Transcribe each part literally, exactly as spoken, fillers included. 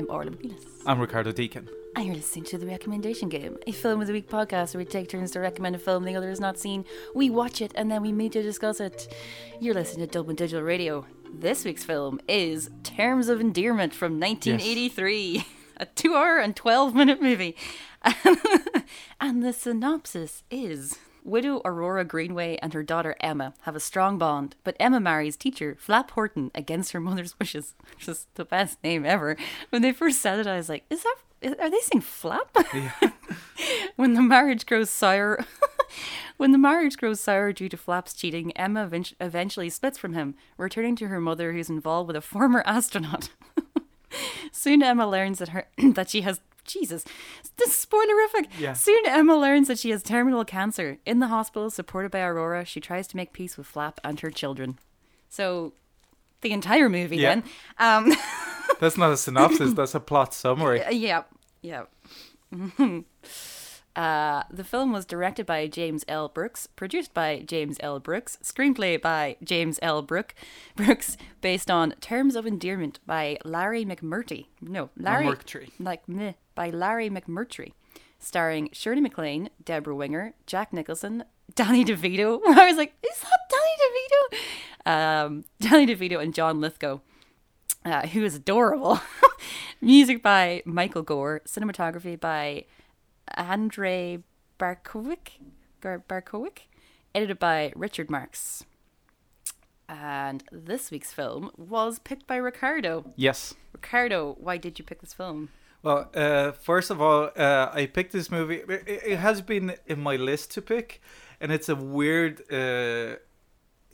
I'm Orlando Babilis. I'm Ricardo Deacon. And you're listening to The Recommendation Game, a Film of the Week podcast where we take turns to recommend a film the other has not seen, we watch it, and then we meet to discuss it. You're listening to Dublin Digital Radio. This week's film is Terms of Endearment from nineteen eighty-three. Yes. A two hour and twelve minute movie. And the synopsis is... Widow Aurora Greenway and her daughter Emma have a strong bond, but Emma marries teacher Flap Horton against her mother's wishes, which is the best name ever. When they first said it, I was like, is that, are they saying Flap? Yeah. When the marriage grows sour... When the marriage grows sour due to Flap's cheating, Emma eventually splits from him, returning to her mother who's involved with a former astronaut. Soon Emma learns that her that she has... Jesus, this is spoilerific. Yeah. Soon Emma learns that she has terminal cancer. In the hospital, supported by Aurora, she tries to make peace with Flap and her children. So, the entire movie yeah. then. Um, that's not a synopsis, that's a plot summary. Yeah, yeah. Uh, the film was directed by James L. Brooks, produced by James L. Brooks, screenplay by James L. Brook, Brooks, based on Terms of Endearment by Larry McMurtry. No, Larry. McMurtry. Like meh, by Larry McMurtry. Starring Shirley MacLaine, Debra Winger, Jack Nicholson, Danny DeVito. I was like, is that Danny DeVito? Um, Danny DeVito and John Lithgow, uh, who is adorable. Music by Michael Gore. Cinematography by... Andre Barkovic, Bar- Barkovic, edited by Richard Marks. And this week's film was picked by Ricardo. Yes. Ricardo, why did you pick this film? Well, uh, first of all, uh, I picked this movie. It, it has been in my list to pick, and it's a weird uh,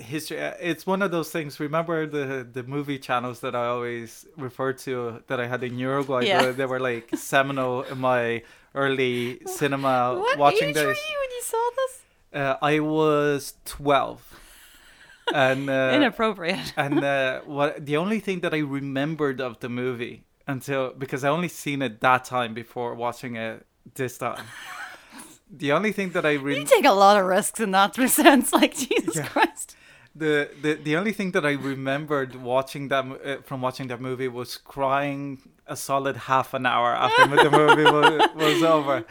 history. It's one of those things. Remember the, the movie channels that I always refer to that I had in Uruguay? Yeah. They were like seminal in my... early cinema what watching this. What age were you when you saw this? Uh, I was twelve. and uh, Inappropriate. and uh, what the only thing that I remembered of the movie until because I only seen it that time before watching it this time. The only thing that I re- you take a lot of risks in that sense, like Jesus yeah. Christ. The, the the only thing that I remembered watching that uh, from watching that movie was crying. A solid half an hour after the movie was, was over.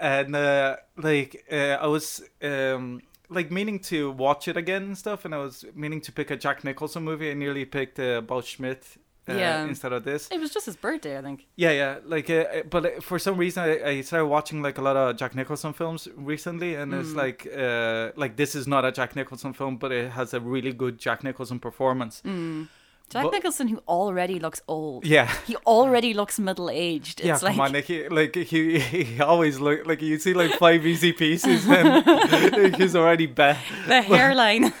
And, uh, like, uh, I was, um, like, meaning to watch it again and stuff. And I was meaning to pick a Jack Nicholson movie. I nearly picked uh, Bo Schmidt uh, yeah. instead of this. It was just his birthday, I think. Yeah, yeah. Like, uh, but for some reason, I, I started watching, like, a lot of Jack Nicholson films recently. And mm. it's like, uh, like, this is not a Jack Nicholson film, but it has a really good Jack Nicholson performance. Mm. Jack but, Nicholson, who already looks old. Yeah. He already looks middle-aged. It's yeah, come like... on, like, he, like, he, he always looks... Like, you see, like, five easy pieces and he's already bent. The hairline.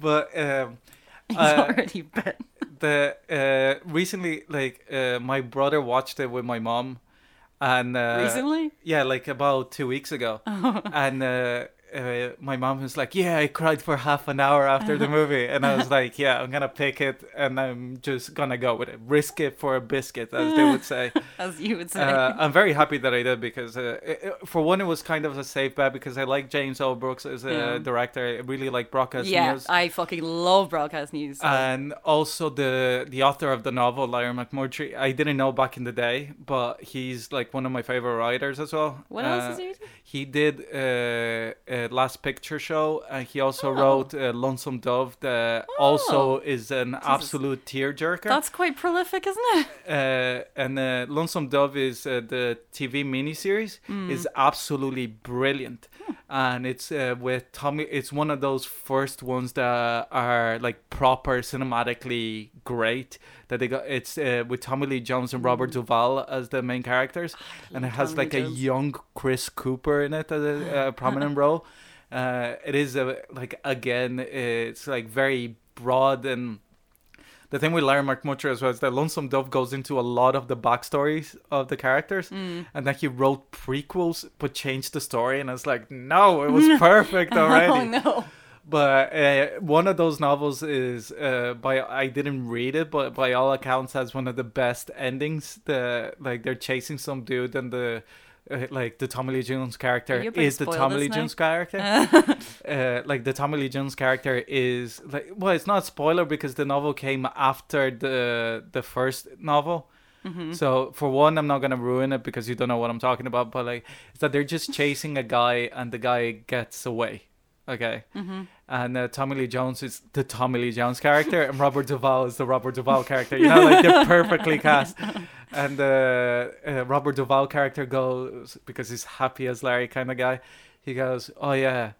But, um... he's uh, already bent. The, uh, recently, like, uh, my brother watched it with my mom. And, uh... Recently? Yeah, like, about two weeks ago. Oh. And, uh... Uh, my mom was like, yeah, I cried for half an hour after the movie. And I was like, yeah, I'm going to pick it and I'm just going to go with it. Risk it for a biscuit, as they would say. As you would say. Uh, I'm very happy that I did because, uh, it, it, for one, it was kind of a safe bet because I like James L. Brooks as a yeah. director. I really like Broadcast yeah, News. Yeah, I fucking love Broadcast News. And also the, the author of the novel, Larry McMurtry. I didn't know back in the day, but he's like one of my favorite writers as well. What uh, else is he doing? He did... Uh, uh, Uh, Last Picture Show, and he also oh. wrote uh, Lonesome Dove, that oh. also is an Jesus. absolute tearjerker. That's quite prolific, isn't it? Uh, and uh, Lonesome Dove is uh, the T V miniseries mm. is absolutely brilliant, hmm. and it's uh, with Tommy. It's one of those first ones that are like proper cinematically great. That they got. It's uh, with Tommy Lee Jones and Robert Duvall as the main characters, and it has Tommy like Jones. a young Chris Cooper in it as a, a prominent role. Uh, it is a, like again, it's like very broad, and the thing with Larry McMurtry as well is that Lonesome Dove goes into a lot of the backstories of the characters, mm. and that he wrote prequels but changed the story, and I was like, no, it was perfect already. Oh no. But uh, one of those novels is, uh, by I didn't read it, but by all accounts has one of the best endings. The like they're chasing some dude, and the uh, like the Tommy Lee Jones character is the Tommy Lee Jones character. uh, like the Tommy Lee Jones character is like well, it's not a spoiler because the novel came after the the first novel. Mm-hmm. So for one, I'm not going to ruin it because you don't know what I'm talking about, but like, it's that they're just chasing a guy and the guy gets away. Okay. Mm-hmm. And uh, Tommy Lee Jones is the Tommy Lee Jones character and Robert Duvall is the Robert Duvall character. You know, like they're perfectly cast. And the uh, uh, Robert Duvall character goes, because he's happy as Larry kind of guy, he goes, oh yeah,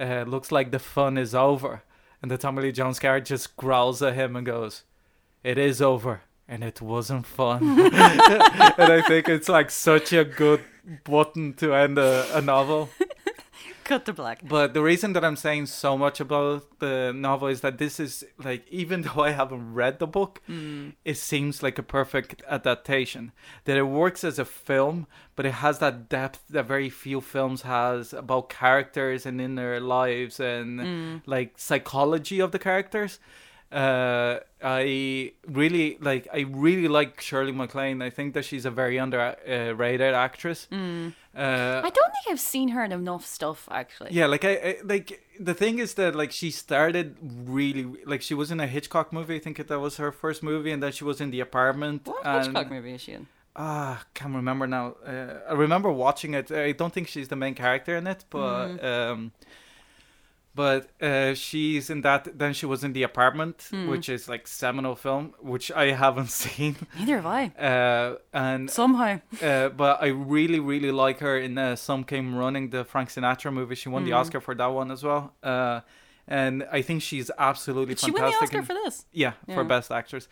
uh, looks like the fun is over. And the Tommy Lee Jones character just growls at him and goes, it is over. And it wasn't fun. And I think it's like such a good button to end a, a novel. Cut to black. But the reason that I'm saying so much about the novel is that this is like, even though I haven't read the book, mm. it seems like a perfect adaptation. That it works as a film, but it has that depth that very few films has about characters and inner lives and mm. like psychology of the characters. Uh, I really like. I really like Shirley MacLaine. I think that she's a very underrated uh, actress. Mm. Uh, I don't think I've seen her in enough stuff, actually. Yeah, like I, I like the thing is that like she started really like she was in a Hitchcock movie. I think that was her first movie, and then she was in The Apartment. What and, Hitchcock movie is she in? Ah, uh, can't remember now. Uh, I remember watching it. I don't think she's the main character in it, but. Mm-hmm. Um, But uh, she's in that. Then she was in The Apartment, mm. which is like seminal film, which I haven't seen. Neither have I. Uh, and somehow. Uh, but I really, really like her in uh, Some Came Running, the Frank Sinatra movie. She won mm. the Oscar for that one as well. Uh, and I think she's absolutely Did fantastic. She won the Oscar in, for this. Yeah, yeah, for Best Actress.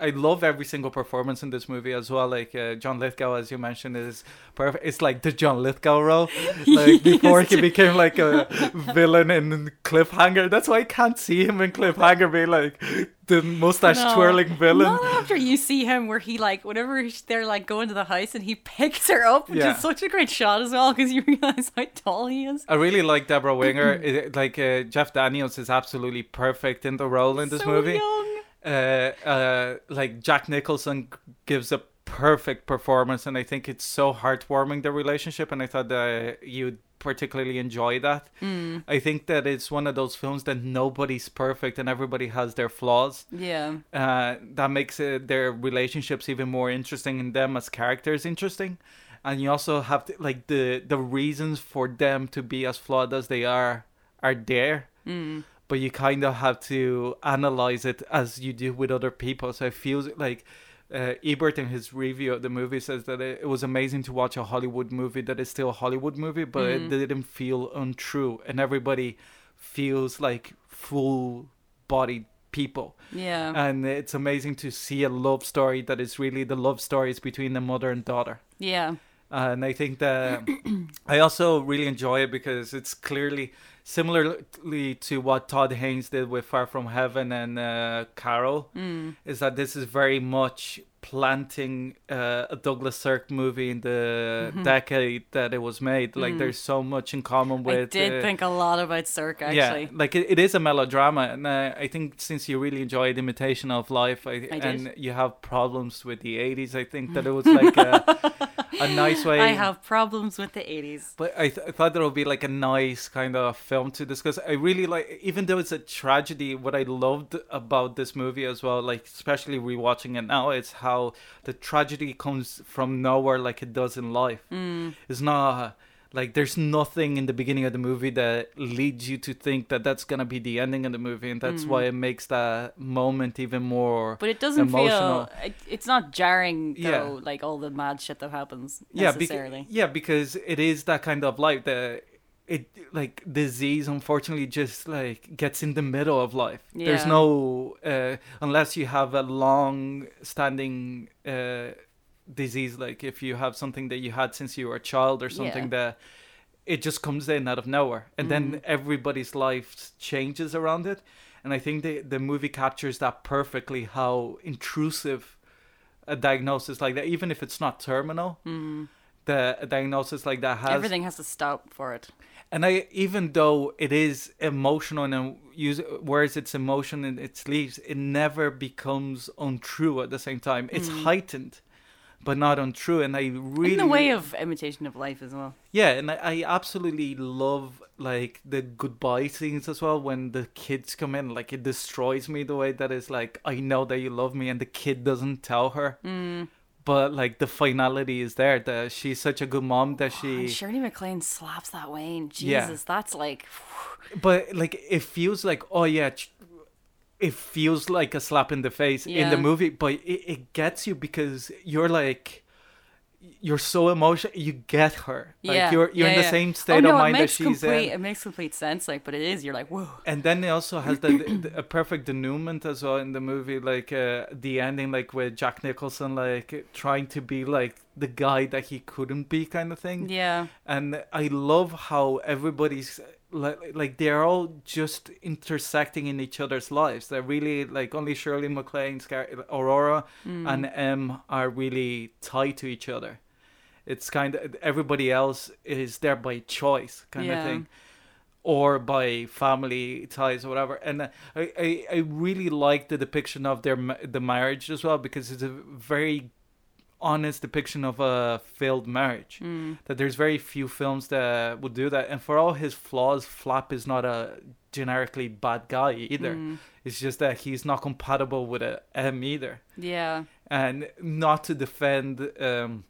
I love every single performance in this movie as well. Like uh, John Lithgow, as you mentioned, is perfect. It's like the John Lithgow role. Like before he became like a villain in Cliffhanger. That's why I can't see him in Cliffhanger being like the mustache twirling no, villain. Not after you see him where he like whenever they're like going to the house and he picks her up, which yeah. is such a great shot as well because you realize how tall he is. I really like Debra Winger. it, like uh, Jeff Daniels is absolutely perfect in the role in this so movie. Young. Uh, uh, like Jack Nicholson gives a perfect performance, and I think it's so heartwarming, the relationship, and I thought that you'd particularly enjoy that. Mm. I think that it's one of those films that nobody's perfect and everybody has their flaws. Yeah. Uh, that makes it, their relationships even more interesting and them as characters interesting. And you also have to, like the, the reasons for them to be as flawed as they are are there. Mm. But you kind of have to analyze it as you do with other people. So it feels like uh, Ebert in his review of the movie says that it, it was amazing to watch a Hollywood movie that is still a Hollywood movie, but mm-hmm. it didn't feel untrue. And everybody feels like full-bodied people. Yeah. And it's amazing to see a love story that is really the love stories between the mother and daughter. Yeah. Uh, and I think that I also really enjoy it because it's clearly similarly to what Todd Haynes did with Far From Heaven and uh, Carol, mm. is that this is very much planting uh, a Douglas Sirk movie in the mm-hmm. decade that it was made. Like mm. there's so much in common with. I did uh, think a lot about Sirk actually. Yeah, like it, it is a melodrama, and uh, I think since you really enjoyed Imitation of Life, I, I did. And you have problems with the eighties, I think that it was like. A, A nice way. I have problems with the eighties. But I, th- I thought that would be like a nice kind of film to discuss. I really like, even though it's a tragedy, what I loved about this movie as well, like especially rewatching it now, it's how the tragedy comes from nowhere like it does in life. Mm. It's not like there's nothing in the beginning of the movie that leads you to think that that's going to be the ending of the movie. And that's mm. why it makes that moment even more emotional. But it doesn't emotional. feel... It, it's not jarring, though, yeah. like all the mad shit that happens, necessarily. Yeah, beca- yeah, because it is that kind of life that... It like disease, unfortunately, just like gets in the middle of life. Yeah. There's no... Uh, unless you have a long-standing... Uh, disease, like if you have something that you had since you were a child or something, yeah. that it just comes in out of nowhere, and mm-hmm. then everybody's life changes around it. And I think the the movie captures that perfectly, how intrusive a diagnosis like that, even if it's not terminal, mm-hmm. the a diagnosis like that has everything has to stop for it. And I, even though it is emotional and use whereas its emotion and its leaves, it never becomes untrue. At the same time, it's mm-hmm. heightened. But not untrue, and I really in the way of Imitation of Life as well. Yeah, and I, I absolutely love like the goodbye scenes as well when the kids come in. Like it destroys me the way that is like I know that you love me, and the kid doesn't tell her. Mm. But like the finality is there. The, she's such a good mom that she... Oh, Shirley MacLaine slaps that Wayne. Jesus, yeah. That's like... Whew. But like it feels like, oh yeah, it feels like a slap in the face yeah. in the movie. But it, it gets you because you're like... You're so emotional. You get her. Like yeah. You're you're yeah, in the yeah. same state oh, no, of mind that she's complete, in. It makes complete sense. Like, but it is. You're like, whoa. And then it also has the, the, a perfect denouement as well in the movie. Like uh, the ending, like with Jack Nicholson, like trying to be like the guy that he couldn't be, kind of thing. Yeah. And I love how everybody's like, like they're all just intersecting in each other's lives. They're really like only Shirley MacLaine's character, Aurora mm. and Em are really tied to each other. It's kind of everybody else is there by choice, kind yeah. of thing, or by family ties or whatever. And I, I, I really like the depiction of their the marriage as well, because it's a very honest depiction of a failed marriage. Mm. That there's very few films that would do that. And for all his flaws, Flap is not a generically bad guy either. Mm. It's just that he's not compatible with a M either. Yeah. And not to defend um,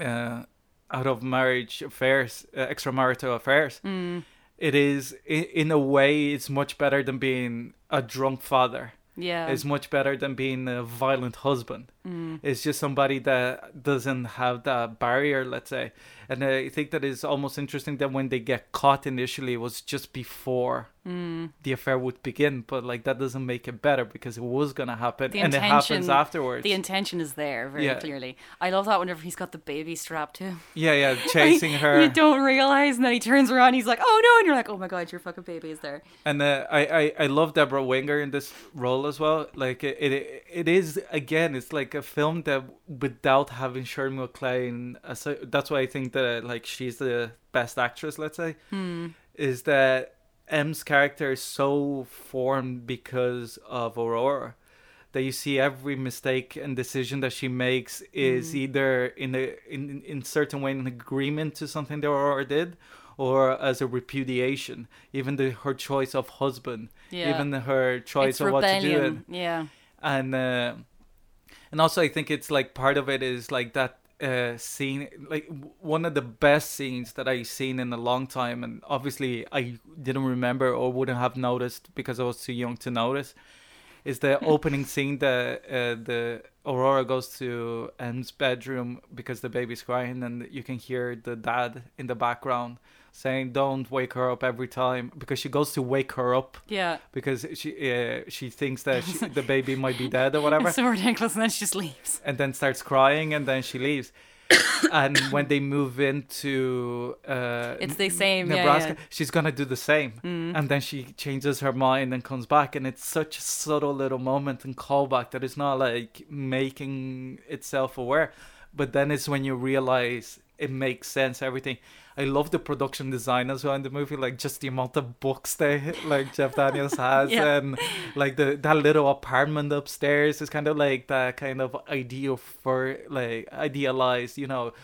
uh, out of marriage affairs, uh, extramarital affairs. Mm. It is, in, in a way, it's much better than being a drunk father. Yeah, is much better than being a violent husband. Mm. It's just somebody that doesn't have that barrier, let's say. And I think that is almost interesting that when they get caught initially, it was just before mm. the affair would begin. But like that doesn't make it better because it was going to happen the and it happens afterwards. The intention is there very yeah. clearly. I love that whenever he's got the baby strapped to him. Yeah, yeah, chasing like, her. You don't realize, and then he turns around, he's like, oh no, and you're like, oh my God, your fucking baby is there. And uh, I, I, I love Debra Winger in this role as well. Like it, it it is again, it's like a film that without having Shirley MacLaine, that's why I think that like she's the best actress, let's say, hmm. is that M's character is so formed because of Aurora that you see every mistake and decision that she makes is hmm. either in a in in certain way an agreement to something that Aurora did, or as a repudiation, even the, her choice of husband, yeah. even her choice it's of rebellion. What to do. Yeah. And uh, and also I think it's like part of it is like that uh, scene, like one of the best scenes that I've seen in a long time. And obviously I didn't remember or wouldn't have noticed because I was too young to notice, is the opening scene that uh, the Aurora goes to Em's bedroom because the baby's crying, and you can hear the dad in the background saying, "Don't wake her up every time," because she goes to wake her up. Yeah. Because she uh, she thinks that she, the baby might be dead or whatever. It's so ridiculous, and then she just leaves. And then starts crying, and then she leaves. And when they move into uh, it's the same Nebraska, yeah, yeah. she's gonna do the same, mm. and then she changes her mind and comes back, and it's such a subtle little moment and callback that it's not like making itself aware, but then it's when you realize it makes sense, everything. I love the production design as well in the movie, like just the amount of books they like Jeff Daniels has, yeah. and like the that little apartment upstairs is kind of like that kind of ideal for like idealized, you know,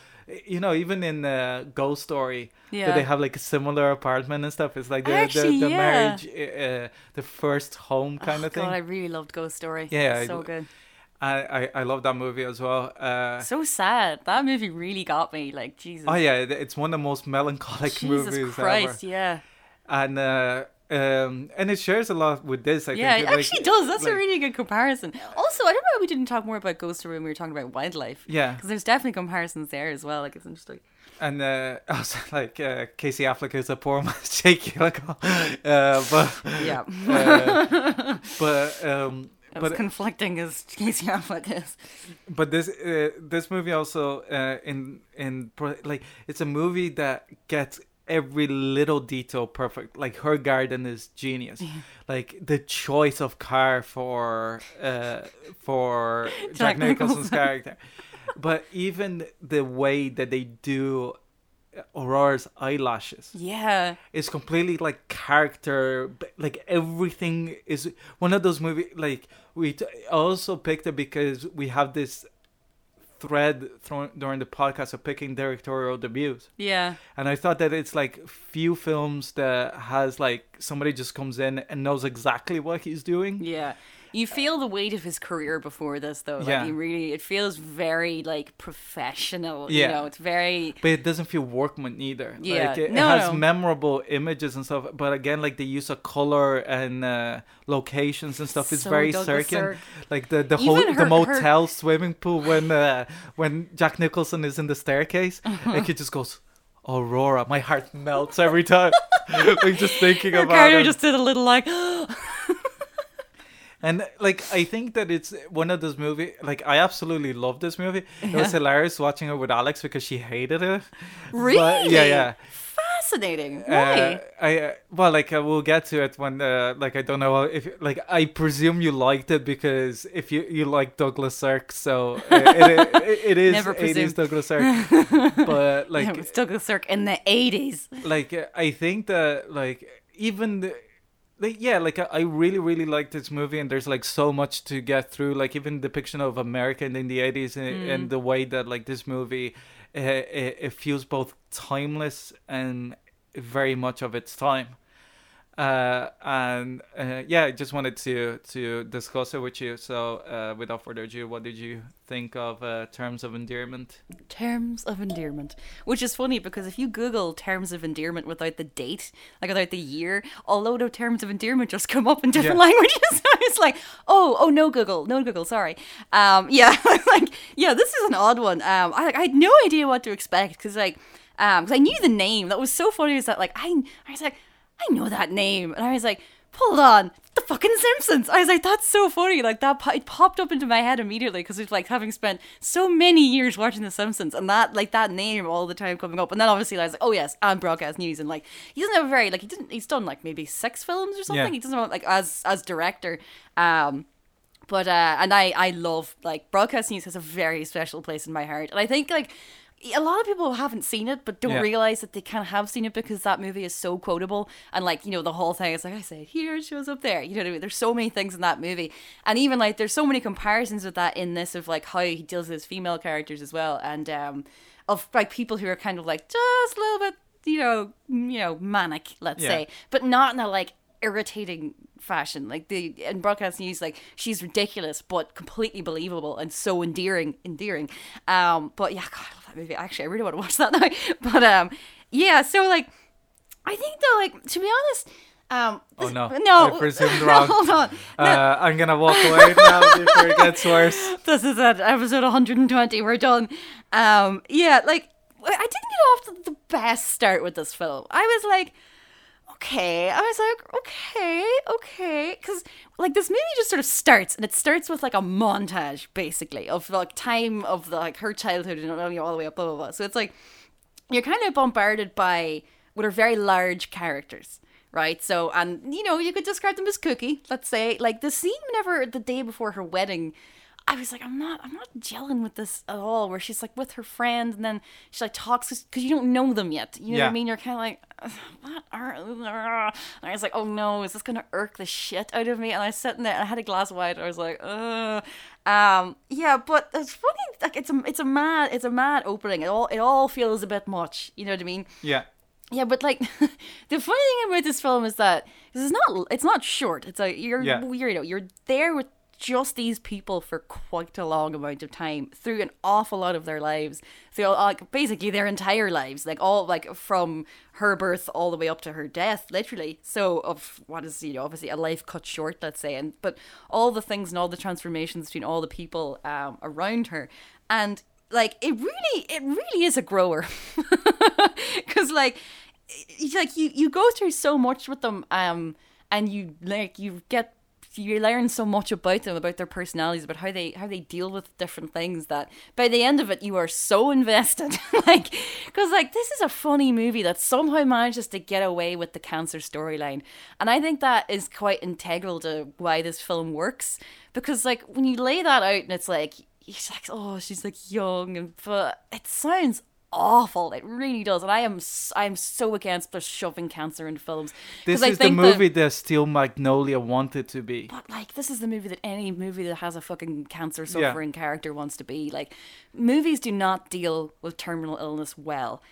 you know even in uh, Ghost Story, yeah. that they have like a similar apartment and stuff. It's like the Actually, the, the yeah. marriage, uh, the first home kind oh, of thing. God, I really loved Ghost Story. Yeah, it's so I, good. I, I, I love that movie as well. Uh, so sad. That movie really got me. Like, Jesus. Oh, yeah. It's one of the most melancholic Jesus movies Christ, ever. Jesus Christ, yeah. And uh, um, and it shares a lot with this, I yeah, think. Yeah, it like, actually does. That's like, a really good comparison. Also, I don't know why we didn't talk more about Ghost Story when we were talking about wildlife. Yeah. Because there's definitely comparisons there as well. Like, it's interesting. And uh, also, like, uh, Casey Affleck is a poor man's Jake Gyllenhaal. Uh, but... Yeah. Uh, but... Um, It was but, conflicting as Casey Affleck is. But this uh, this movie also uh, in in like it's a movie that gets every little detail perfect. Like her garden is genius. Yeah. Like the choice of car for uh, for Jack, Jack Nicholson's character. But even the way that they do Aurora's eyelashes, yeah, it's completely like character, like everything is one of those movies. Like we t- also picked it because we have this thread thrown during the podcast of picking directorial debuts, yeah, and I thought that it's like few films that has like somebody just comes in and knows exactly what he's doing, yeah. You feel the weight of his career before this, though. Like, yeah. He really, it feels very, like, professional. Yeah. You know, it's very... But it doesn't feel workman either. Yeah. Like, it no, has no. memorable images and stuff. But again, like, the use of color and uh, locations and stuff is so very certain. Like, the the, whole, her, the motel her... swimming pool when, uh, when Jack Nicholson is in the staircase. Uh-huh. Like, it just goes... Aurora, my heart melts every time. Like, just thinking about it. Ricardo just did a little like... And, like, I think that it's one of those movies... Like, I absolutely love this movie. Yeah. It was hilarious watching it with Alex because she hated it. Really? But, yeah, yeah. Fascinating. Why? Uh, I, uh, well, like, uh, we'll get to it when... Uh, like, I don't know if... Like, I presume you liked it because if you, you like Douglas Sirk, so... It, it, it, it is Never presumed. It is Douglas Sirk. But, like... It was Douglas Sirk in the eighties. Like, I think that, like, even... The, Like, yeah, like, I really, really like this movie, and there's, like, so much to get through. Like, even depiction of America in the eighties and, mm. and the way that, like, this movie, uh, it, it feels both timeless and very much of its time. Uh, and, uh, yeah, I just wanted to, to discuss it with you. So, uh, without further ado, what did you think of uh, Terms of Endearment? Terms of Endearment. Which is funny because if you Google Terms of Endearment without the date, like without the year, a load of Terms of Endearment just come up in different yeah. languages. It's like, oh, oh, no Google, no Google, sorry. Um, yeah, like, yeah, this is an odd one. Um, I, I had no idea what to expect because, like, um, cause I knew the name. That was so funny is that, like, I, I was like, I know that name. And I was like, hold on, the fucking Simpsons. I was like, that's so funny. Like, that po- it popped up into my head immediately because it's like having spent so many years watching The Simpsons and that, like, that name all the time coming up. And then obviously I was like, oh yes, and Broadcast News. And, like, he doesn't have a very, like, he didn't, he's done, like, maybe six films or something. Yeah. He doesn't have, like, as, as director. Um, but, uh, and I, I love, like, Broadcast News has a very special place in my heart. And I think, like, a lot of people haven't seen it, but don't yeah. realize that they kind of have seen it because that movie is so quotable. And, like, you know, the whole thing is like, I say it here, it shows up there. You know what I mean? There's so many things in that movie. And even, like, there's so many comparisons with that in this of, like, how he deals with his female characters as well. And um, of, like, people who are kind of, like, just a little bit, you know, you know, manic, let's yeah. say. But not in a, like, irritating fashion. Like, the in Broadcast News, like, she's ridiculous but completely believable and so endearing endearing um but yeah, God, I love that movie. Actually, I really want to watch that now. But um yeah, so, like, I think, though, like, to be honest, um oh no no I presumed wrong. Hold on, no. uh I'm gonna walk away now before it gets worse. This is at episode one hundred twenty, we're done. Um yeah, like, I didn't get off to the best start with this film. I was like, okay, I was like, okay, okay, because, like, this movie just sort of starts, and it starts with, like, a montage, basically, of, like, time of, the, like, her childhood, and all the way up, blah, blah, blah. So it's like, you're kind of bombarded by what are very large characters, right? So, and, you know, you could describe them as Cookie, let's say. Like, the scene whenever, the day before her wedding, I was like, I'm not, I'm not gelling with this at all, where she's, like, with her friend, and then she, like, talks, because you don't know them yet, you know yeah. what I mean? You're kind of like, what are, uh, and I was like, oh no, is this going to irk the shit out of me? And I was sitting there, and I had a glass of wine, and I was like, ugh. Um, yeah, but it's funny, like, it's a, it's a mad, it's a mad opening, it all, it all feels a bit much, you know what I mean? Yeah. Yeah, but, like, the funny thing about this film is that, it's not, it's not short, it's like, you're, yeah. you're, you know, you're there with just these people for quite a long amount of time, through an awful lot of their lives, through, like, basically their entire lives, like, all, like, from her birth all the way up to her death, literally. So, of what is, you know, obviously a life cut short, let's say, and but all the things and all the transformations between all the people um, around her. And, like, it really, it really is a grower. Because, like, it's like you, you go through so much with them, um, and you, like, you get, you learn so much about them, about their personalities, about how they how they deal with different things, that by the end of it you are so invested. Like, because, like, this is a funny movie that somehow manages to get away with the cancer storyline, and I think that is quite integral to why this film works, because, like, when you lay that out and it's like, she's like, oh, she's, like, young, and but it sounds awful, it really does. And I am I am so against the shoving cancer in films. This I is think the movie that, that Steel Magnolia wanted to be. But, like, this is the movie that any movie that has a fucking cancer suffering yeah. character wants to be. Like, movies do not deal with terminal illness well.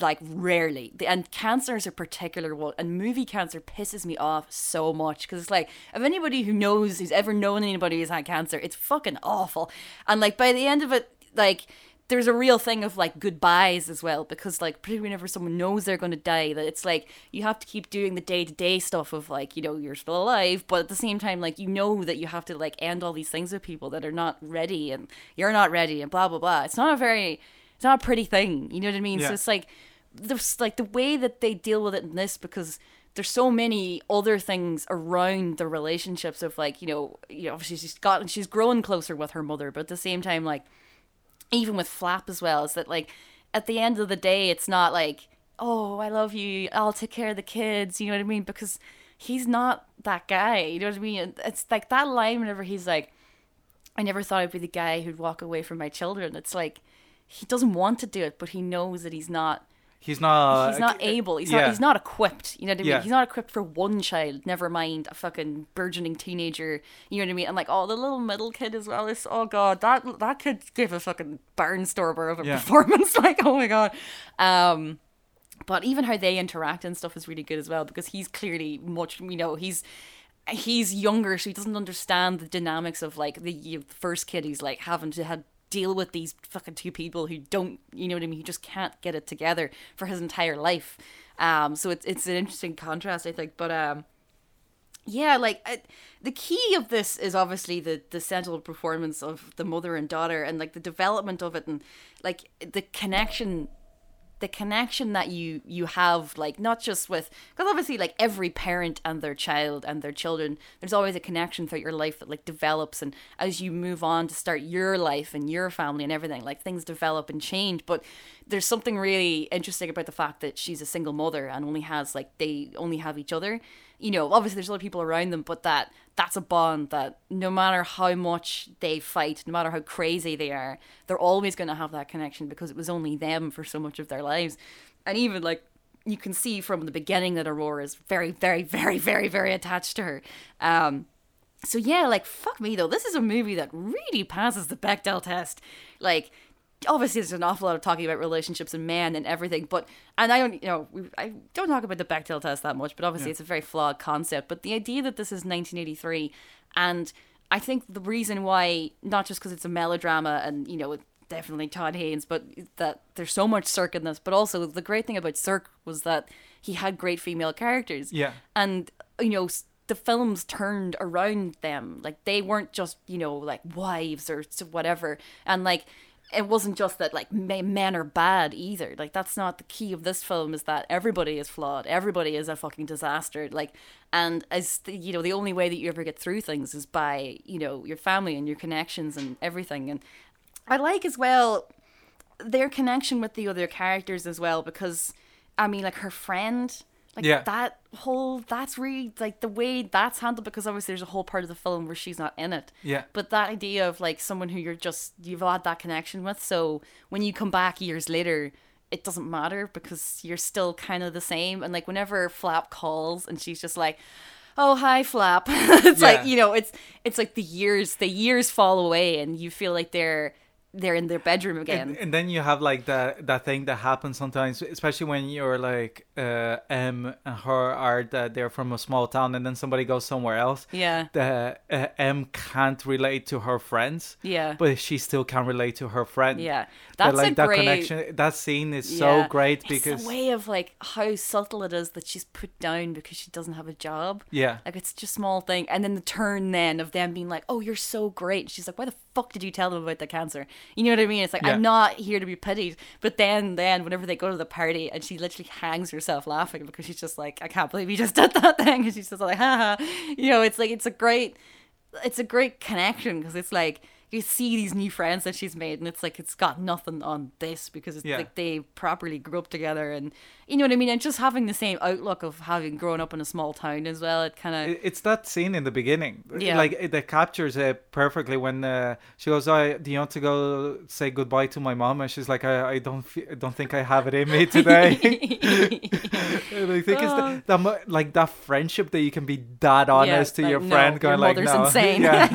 like rarely, and cancer is a particular one, and movie cancer pisses me off so much, because it's like, if anybody who knows, who's ever known anybody who's had cancer, it's fucking awful. And like by the end of it, like there's a real thing of like goodbyes as well, because like particularly whenever someone knows they're going to die, that it's like you have to keep doing the day-to-day stuff of like, you know, you're still alive, but at the same time, like, you know that you have to like end all these things with people that are not ready, and you're not ready, and blah blah blah. It's not a very It's not a pretty thing, you know what I mean? Yeah. So it's like, there's like the way that they deal with it in this, because there's so many other things around the relationships of like, you know, you know, she's just gotten, she's grown closer with her mother, but at the same time, like, even with Flap as well, is that like, at the end of the day, it's not like, oh, I love you, I'll take care of the kids, you know what I mean? Because he's not that guy, you know what I mean? It's like that line whenever he's like, I never thought I'd be the guy who'd walk away from my children. It's like, he doesn't want to do it, but he knows that he's not. He's not. He's not able. He's yeah. not. He's not equipped. You know what I mean? Yeah. He's not equipped for one child. Never mind a fucking burgeoning teenager. You know what I mean? And like, oh, the little middle kid as well. Is, oh god, that that kid gave a fucking barnstormer of a yeah. performance. Like, oh my god. Um, but even how they interact and stuff is really good as well, because he's clearly much. You know, he's. He's younger, so he doesn't understand the dynamics of like the first kid who's like having to had. deal with these fucking two people who don't, you know what I mean, who just can't get it together for his entire life. Um, so it's it's an interesting contrast, I think. But um, yeah, like I, the key of this is obviously the the central performance of the mother and daughter, and like the development of it, and like the connection. The connection that you you have, like, not just with, because obviously like every parent and their child and their children, there's always a connection throughout your life that like develops, and as you move on to start your life and your family and everything, like things develop and change. But there's something really interesting about the fact that she's a single mother and only has like, they only have each other. You know, obviously there's other people around them, but that that's a bond that no matter how much they fight, no matter how crazy they are, they're always going to have that connection, because it was only them for so much of their lives. And even like you can see from the beginning that Aurora is very, very, very, very, very attached to her. Um, so yeah, like fuck me though, this is a movie that really passes the Bechdel test. Like, obviously there's an awful lot of talking about relationships and men and everything, but and I don't you know we, I don't talk about the Bechdel test that much, but obviously yeah. it's a very flawed concept. But the idea that this is nineteen eighty-three, and I think the reason why, not just because it's a melodrama and you know it, definitely Todd Haynes, but that there's so much Sirk in this, but also the great thing about Sirk was that he had great female characters, yeah and you know the films turned around them. Like they weren't just you know like wives or whatever, and like it wasn't just that like men are bad either. Like that's not the key of this film, is that everybody is flawed, everybody is a fucking disaster. Like, and as the, you know the only way that you ever get through things is by you know your family and your connections and everything. And I like as well their connection with the other characters as well, because I mean like her friend, like yeah. that whole, that's really like the way that's handled, because obviously there's a whole part of the film where she's not in it. Yeah. But that idea of like someone who you're just, you've had that connection with, so when you come back years later, it doesn't matter because you're still kind of the same. And like whenever Flap calls and she's just like, oh, hi Flap. it's yeah. like, you know, it's, it's like the years, the years fall away and you feel like they're, they're in their bedroom again. And, and then you have like that that thing that happens sometimes, especially when you're like uh, Em and her are that they're from a small town and then somebody goes somewhere else. Yeah. The, uh, Em can't relate to her friends. Yeah. But she still can relate to her friend. Yeah. That's that, like, a that great... connection. That scene is yeah. so great because... It's a way of like how subtle it is that she's put down because she doesn't have a job. Yeah. Like it's just a small thing. And then the turn then of them being like, oh, you're so great. She's like, why the fuck did you tell them about the cancer? You know what I mean? It's like, yeah. I'm not here to be pitied. But then, then whenever they go to the party and she literally hangs herself laughing because she's just like, I can't believe you just did that thing. And she's just like, haha. You know, it's like, it's a great, it's a great connection because it's like, you see these new friends that she's made and it's like, it's got nothing on this because it's yeah. like they properly grew up together and you know what I mean? And just having the same outlook of having grown up in a small town as well. It kind of... It's that scene in the beginning. Yeah. Like it, it captures it perfectly when uh, she goes, oh, do you want to go say goodbye to my mom? And she's like, I, I don't fe- I don't think I have it in me today. And I think oh. it's that, that, like that friendship that you can be that honest yeah, to like, your friend no, going your like, no. Insane. Yeah.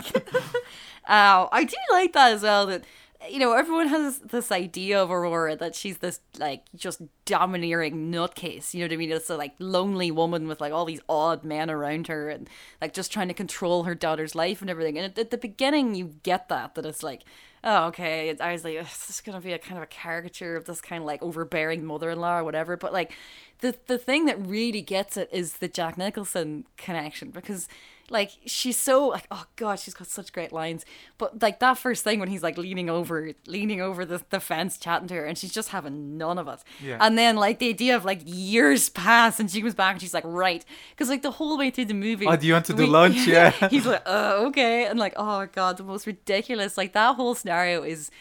Oh, I do like that as well, that you know, everyone has this idea of Aurora that she's this, like, just domineering nutcase, you know what I mean? It's a, like, lonely woman with, like, all these odd men around her and, like, just trying to control her daughter's life and everything. And at, at the beginning, you get that, that it's like, oh, okay, I was like, this is going to be a kind of a caricature of this kind of, like, overbearing mother-in-law or whatever. But, like, the the thing that really gets it is the Jack Nicholson connection, because... like, she's so, like, oh, God, she's got such great lines. But, like, that first thing when he's, like, leaning over, leaning over the, the fence chatting to her, and she's just having none of it. Yeah. And then, like, the idea of, like, years pass, and she comes back, and she's like, right. Because, like, the whole way through the movie... oh, do you want to we, do lunch? Yeah. He's like, oh, okay. And, like, oh, God, the most ridiculous. Like, that whole scenario is...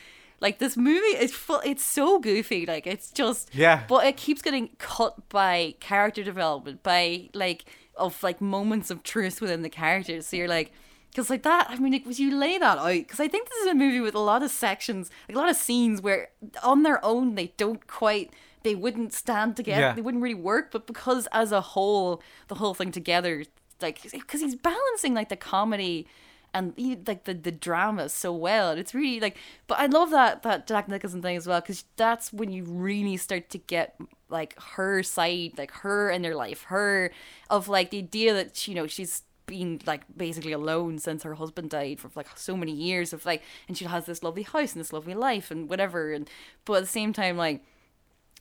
like, this movie is full, it's so goofy. Like, it's just... yeah. But it keeps getting cut by character development, by, like... of, like, moments of truth within the characters. So you're like, because, like, that, I mean, like, would you lay that out? Because I think this is a movie with a lot of sections, like, a lot of scenes where on their own they don't quite, they wouldn't stand together, yeah. they wouldn't really work, but because as a whole, the whole thing together, like, because he's balancing, like, the comedy and, he, like, the, the drama so well, and it's really, like, but I love that, that Jack Nicholson thing as well, because that's when you really start to get... like her side, like her and their life, her of like the idea that she, you know, she's been like basically alone since her husband died for like so many years of like, and she has this lovely house and this lovely life and whatever, and but at the same time like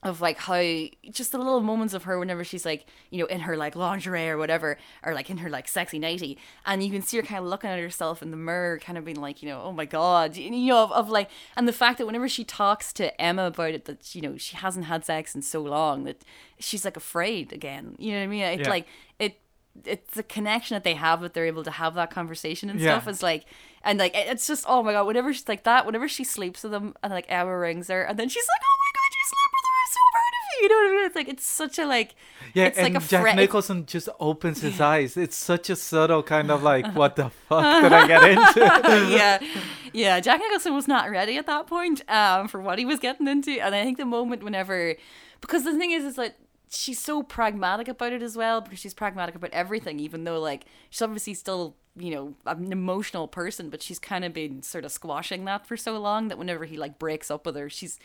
of like how just the little moments of her whenever she's like, you know, in her like lingerie or whatever, or like in her like sexy nighty, and you can see her kind of looking at herself in the mirror, kind of being like, you know, oh my God, you know, of, of like, and the fact that whenever she talks to Emma about it, that, you know, she hasn't had sex in so long that she's like afraid again, you know what I mean? It's yeah. like, it, it's the connection that they have, that they're able to have that conversation and yeah. stuff is like, and like, it's just, oh my God, whenever she's like that, whenever she sleeps with them and like Emma rings her and then she's like, oh my God, you slept with her. So proud of you, you know what I mean? It's like, it's such a like, yeah, it's and like a Jack fret. Nicholson just opens his yeah. eyes. It's such a subtle kind of like, what the fuck did I get into? yeah, yeah. Jack Nicholson was not ready at that point um, for what he was getting into, and I think the moment whenever, because the thing is, it's like she's so pragmatic about it as well, because she's pragmatic about everything, even though like she's obviously still, you know, an emotional person, but she's kind of been sort of squashing that for so long that whenever he like breaks up with her, she's.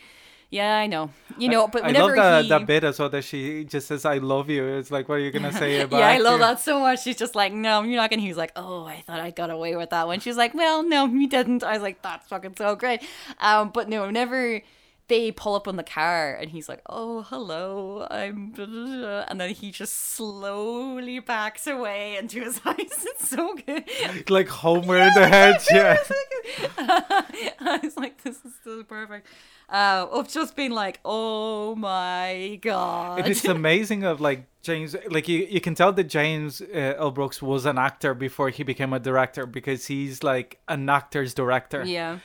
Yeah, I know. You know, but whenever I love that, he... that bit as well that she just says, I love you. It's like, what are you going to say about Yeah, I love you? That so much. She's just like, no, you're not going to. He's like, oh, I thought I got away with that one. She's like, well, no, you didn't. I was like, that's fucking so great. Um, But no, whenever they pull up on the car and he's like, oh, hello, I'm... and then he just slowly backs away into his house. It's so good. Like Homer yeah, in the Hedge, yeah. I was like, this is so perfect. Uh, of just being like, oh my God. It is amazing of like James, like you, you can tell that James uh, L. Brooks was an actor before he became a director, because he's like an actor's director. Yeah.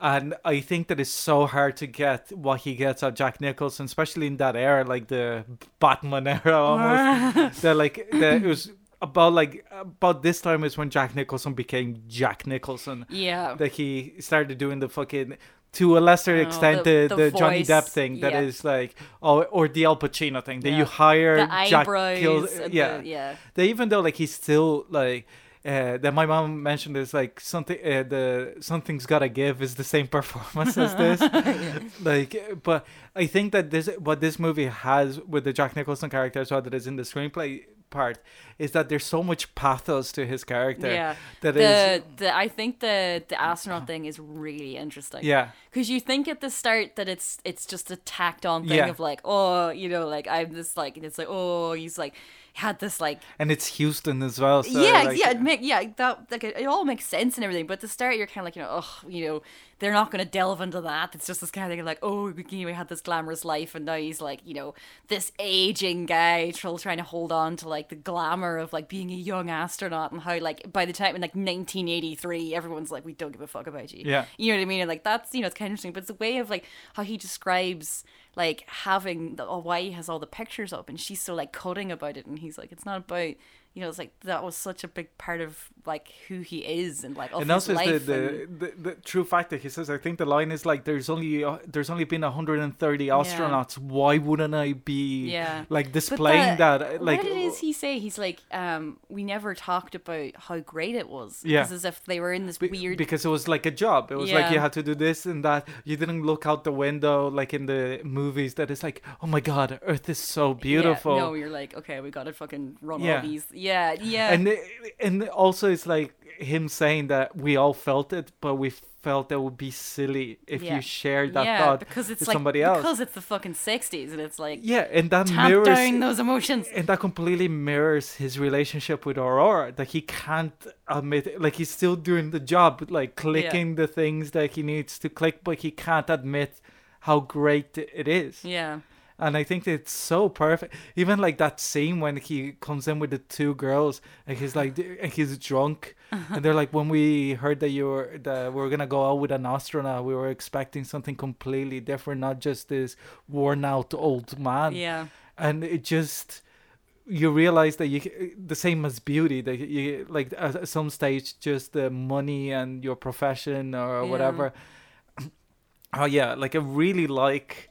And I think that it's so hard to get what he gets at Jack Nicholson, especially in that era, like the Batman era almost. That like, the, it was... About like about this time is when Jack Nicholson became Jack Nicholson. Yeah, that he started doing the fucking, to a lesser extent, know, the, the, the Johnny Depp thing. That yeah. is like, or or the Al Pacino thing. That yeah. you hire the Jack Nicholson. Yeah, the, yeah. That even though like he's still like. Uh, that my mom mentioned is like something uh, the Something's Gotta Give is the same performance as this. yeah. Like, but I think that this what this movie has with the Jack Nicholson character as well, that is in the screenplay part, is that there's so much pathos to his character. Yeah. That the, is the I think the the astronaut thing is really interesting. Yeah. Because you think at the start that it's it's just a tacked on thing yeah. of like, oh, you know, like I'm this like, and it's like, oh, he's like had this like, and it's Houston as well, so yeah like, yeah it make, yeah that like it, it all makes sense and everything, but at the start you're kind of like, you know, oh, you know, they're not going to delve into that. It's just this kind of thing like, oh, we had this glamorous life and now he's like, you know, this aging guy still trying to hold on to like the glamour of like being a young astronaut, and how like by the time in like nineteen eighty-three everyone's like, we don't give a fuck about you. Yeah, you know what I mean? And like that's, you know, it's kind of interesting, but it's a way of like how he describes like having the, oh, why he has all the pictures up, and she's so like cutting about it, and he's like, it's not about, you know, it's like that was such a big part of like who he is and like of and his life. The, the, and the, the true fact that he says, I think the line is like, there's only uh, there's only been one hundred thirty astronauts. Yeah. Why wouldn't I be yeah. like displaying the, that? Like, what does he say? He's like, um, we never talked about how great it was. Yeah. It's as if they were in this be- weird. Because it was like a job. It was yeah. like you had to do this and that. You didn't look out the window like in the movies that it's like, oh my God, Earth is so beautiful. Yeah. No, you're like, okay, we gotta fucking run yeah. all these. Yeah, yeah. And it, and also it's like him saying that we all felt it, but we felt that would be silly if yeah. you shared that yeah, thought because it's with like, somebody else. Because it's the fucking sixties and it's like, yeah, and that mirrors down those emotions. And that completely mirrors his relationship with Aurora, that he can't admit it. Like he's still doing the job, like clicking yeah. the things that he needs to click, but he can't admit how great it is. Yeah. And I think it's so perfect. Even like that scene when he comes in with the two girls and he's like, and he's drunk. Uh-huh. And they're like, when we heard that you were, that we were going to go out with an astronaut, we were expecting something completely different, not just this worn out old man. Yeah. And it just, you realize that you, the same as beauty, that you, like at some stage, just the money and your profession or yeah. whatever. Oh yeah. Like I really like,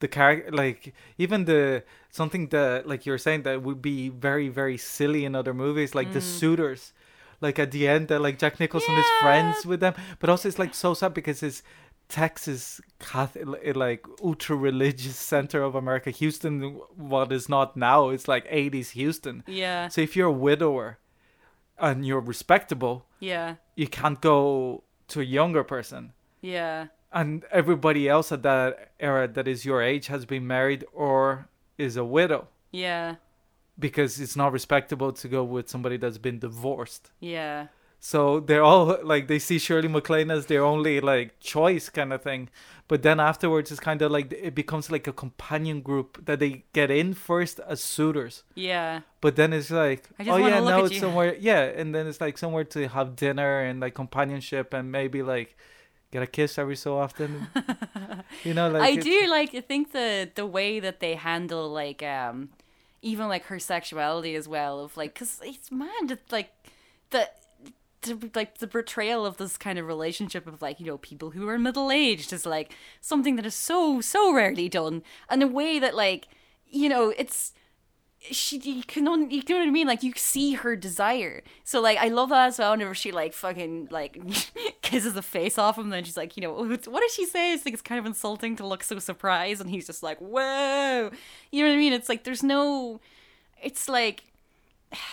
the character, like even the something that like you're saying that would be very, very silly in other movies, like mm. the suitors, like at the end that like Jack Nicholson yeah. is friends with them, but also it's like so sad because it's Texas Catholic, like ultra religious center of America, Houston, what is not now, it's like eighties Houston. Yeah. So if you're a widower and you're respectable, yeah, you can't go to a younger person. Yeah. And everybody else at that era that is your age has been married or is a widow. Yeah. Because it's not respectable to go with somebody that's been divorced. Yeah. So they're all like, they see Shirley MacLaine as their only like choice kind of thing. But then afterwards, it's kind of like, it becomes like a companion group that they get in first as suitors. Yeah. But then it's like, oh yeah, now it's you. somewhere. Yeah. And then it's like somewhere to have dinner and like companionship and maybe like, get a kiss every so often, you know. Like I do like. I think the the way that they handle like um, even like her sexuality as well of like, cause it's mad. It's like the, the like the portrayal of this kind of relationship of like, you know, people who are middle aged is like something that is so so rarely done, and a way that like, you know, it's. She, you can only, you know what I mean? Like you see her desire. So like I love that as well. Whenever she like fucking like kisses the face off him, then she's like, you know, what does she say? It's like it's kind of insulting to look so surprised, and he's just like, whoa, you know what I mean? It's like there's no, it's like,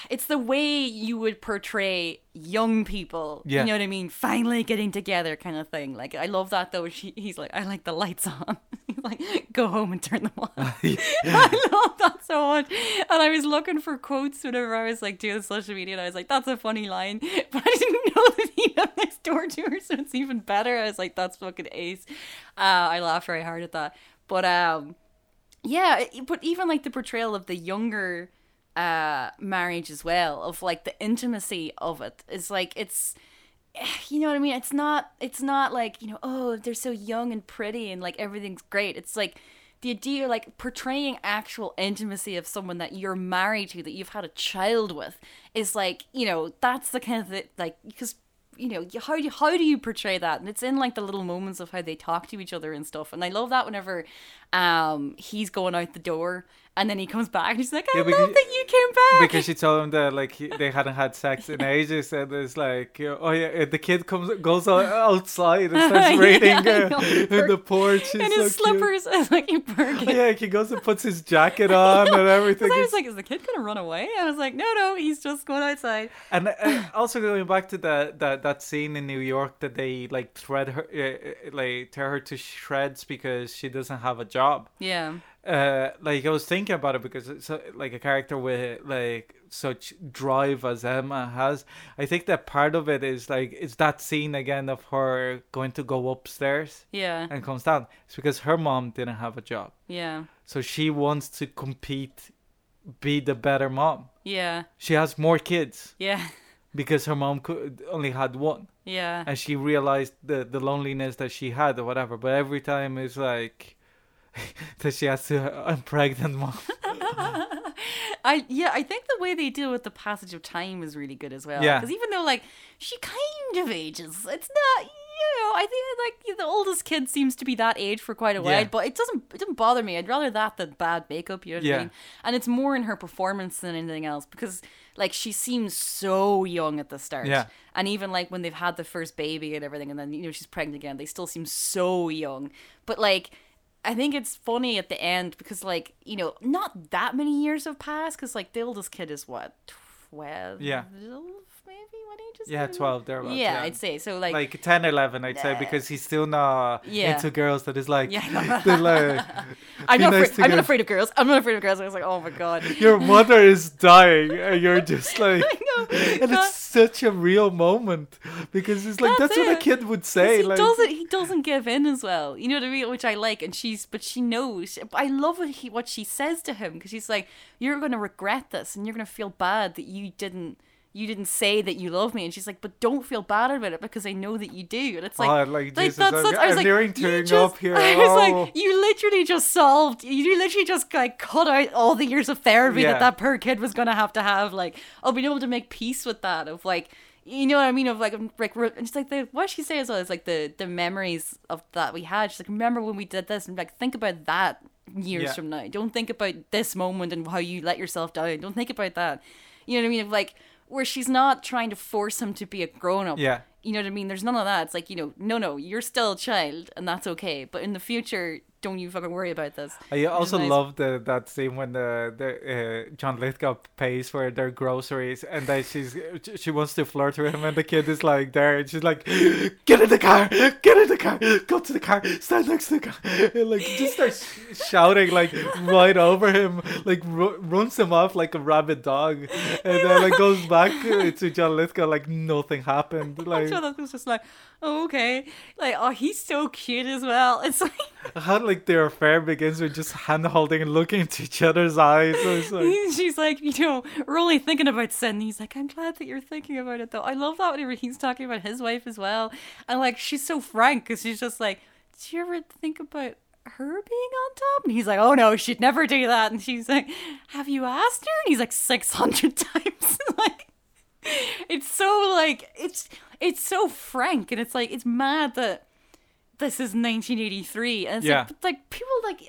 it's the way you would portray young people. Yeah. You know what I mean? Finally getting together, kind of thing. Like I love that though. She, he's like, I like the lights on. Like, go home and turn them on. I love that so much. And I was looking for quotes whenever I was like doing social media, and I was like, that's a funny line, but I didn't know that he lived next door to her, so it's even better. I was like, that's fucking ace. uh, I laughed very hard at that. But um, yeah, but even like the portrayal of the younger uh, marriage as well, of like the intimacy of it, is like, it's, you know what I mean? It's not, it's not like, you know, oh, they're so young and pretty and like everything's great. It's like the idea, like portraying actual intimacy of someone that you're married to, that you've had a child with, is like, you know, that's the kind of the, like, because, you know, how do you, how do you portray that? And it's in like the little moments of how they talk to each other and stuff. And I love that whenever um, he's going out the door and then he comes back and he's like, I yeah, because, love that you came back. Because she told him that like he, they hadn't had sex in ages, and it's like, you know, oh yeah, the kid comes goes out, outside and starts reading yeah, uh, in the porch. And his so slippers is like a burger. Yeah, he goes and puts his jacket on and everything. I was like, is the kid going to run away? I was like, no, no, he's just going outside. And uh, also going back to that, that that scene in New York that they like thread her, uh, like tear her to shreds because she doesn't have a job. Yeah. Uh, like I was thinking about it because it's uh, like a character with like such drive as Emma has. I think that part of it is like it's that scene again of her going to go upstairs, yeah, and comes down. It's because her mom didn't have a job, yeah. So she wants to compete, be the better mom, yeah. She has more kids, yeah, because her mom could, only had one, yeah, and she realized the the loneliness that she had or whatever. But every time it's like. That she has to, I'm pregnant, mom. I yeah, I think the way they deal with the passage of time is really good as well. Yeah. Because even though, like, she kind of ages, it's not, you know, I think, like, the oldest kid seems to be that age for quite a while, yeah. but it doesn't it doesn't bother me. I'd rather that than bad makeup, you know what yeah. I mean? And it's more in her performance than anything else, because, like, she seems so young at the start. Yeah. And even, like, when they've had the first baby and everything, and then, you know, she's pregnant again, they still seem so young. But, like, I think it's funny at the end because, like, you know, not that many years have passed because, like, the oldest kid is, what, twelve? Yeah. Maybe what age is Yeah, twelve, thereabouts. Yeah, yeah, I'd say. So, like... Like, ten, eleven, I'd uh, say, because he's still not yeah. into girls that is, like... Yeah. like I'm, not nice afraid, I'm not afraid of girls. I'm not afraid of girls. I was like, oh, my God. Your mother is dying and you're just, like... I know. And God. It's such a real moment because it's like, that's, that's what a kid would say. He, like... doesn't, he doesn't give in as well. You know what I mean? Which I like. And she's... But she knows. I love what, he, what she says to him because she's like, you're going to regret this and you're going to feel bad that you didn't... You didn't say that you love me, and she's like, "But don't feel bad about it because I know that you do." And it's like, oh, like, like that's such. I was like, you just. Up here. I was oh. like, you literally just solved. You literally just like cut out all the years of therapy yeah. that that poor kid was gonna have to have. Like, oh, being able to make peace with that. Of like, you know what I mean? Of like, like, and she's like, the, what she says as well is like the the memories of that we had. She's like, remember when we did this, and like, think about that years yeah. from now. Don't think about this moment and how you let yourself down. Don't think about that. You know what I mean? Of like. Where she's not trying to force him to be a grown-up. Yeah. You know what I mean? There's none of that. It's like, you know, no, no, you're still a child and that's okay. But in the future, don't you fucking worry about this. I also nice. love the, that scene when the, the uh, John Lithgow pays for their groceries and then she's she wants to flirt with him and the kid is like there and she's like, get in the car, get in the car, go to the car, stand next to the car. And like just starts shouting like right over him, like r- runs him off like a rabid dog and then like goes back to John Lithgow like nothing happened. Like, John Lithgow's just like, oh, okay. Like, oh, he's so cute as well. It's like... How, like, their affair begins with just hand-holding and looking into each other's eyes. Like... She's like, you know, we're only thinking about sin. He's like, I'm glad that you're thinking about it, though. I love that whenever he's talking about his wife as well. And, like, she's so frank because she's just like, did you ever think about her being on top? And he's like, oh, no, she'd never do that. And she's like, have you asked her? And he's like, six hundred times. Like, it's so, like, it's... It's so frank, and it's like, it's mad that this is nineteen eighty-three. And it's yeah. like, but like, people like,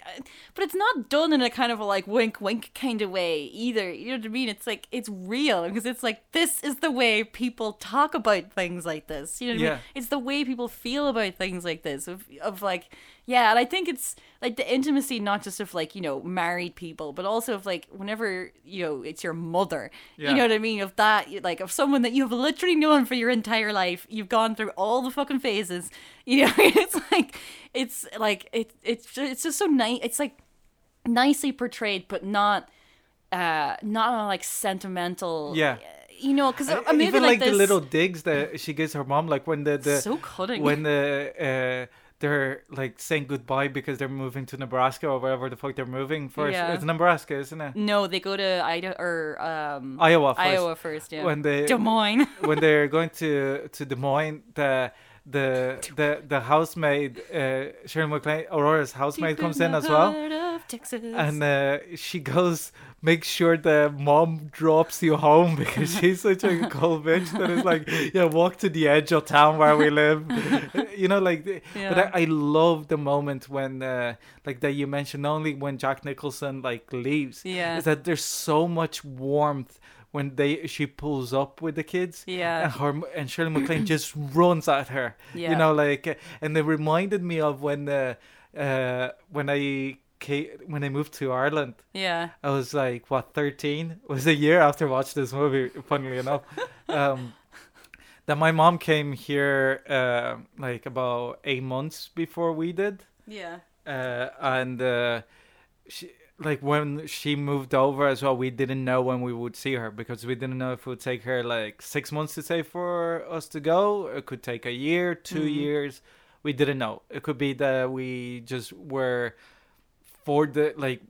but it's not done in a kind of a like wink, wink kind of way either. You know what I mean? It's like, it's real because it's like, this is the way people talk about things like this. You know what yeah. I mean? It's the way people feel about things like this of, of like, yeah. And I think it's like the intimacy, not just of like, you know, married people, but also of like, whenever, you know, it's your mother, yeah. you know what I mean? Of that, like of someone that you've literally known for your entire life, you've gone through all the fucking phases, you know, it's like, it's like, it, it's, it's just so nice. It's like nicely portrayed, but not, uh, not on like sentimental. Yeah. You know, because uh, even like, like the little digs that she gives her mom, like when the, the so cutting, when the, uh, they're like saying goodbye because they're moving to Nebraska or wherever the fuck they're moving first. Yeah. It's Nebraska, isn't it? No, they go to Idaho or um, Iowa first. Iowa first, yeah. When they Des Moines. When they're going to, to Des Moines, the the the the housemaid, uh, Shirley MacLaine, Aurora's housemaid, Deep comes in, in as well. Texas. And uh, she goes, make sure the mom drops you home because she's such a cold bitch that it's like, yeah, walk to the edge of town where we live. You know, like, yeah. But I, I love the moment when, uh, like that you mentioned, only when Jack Nicholson like leaves, yeah. is that there's so much warmth when they she pulls up with the kids, yeah, and her and Shirley MacLaine just runs at her, yeah. You know, like, and it reminded me of when, uh, uh when I. when I moved to Ireland, yeah, I was like, what, thirteen? It was a year after I watched this movie, funnily enough. Um, that my mom came here uh, like about eight months before we did. Yeah. Uh, and uh, she, like when she moved over as well, we didn't know when we would see her because we didn't know if it would take her like six months to say for us to go. It could take a year, two mm-hmm. years. We didn't know. It could be that we just were... for the like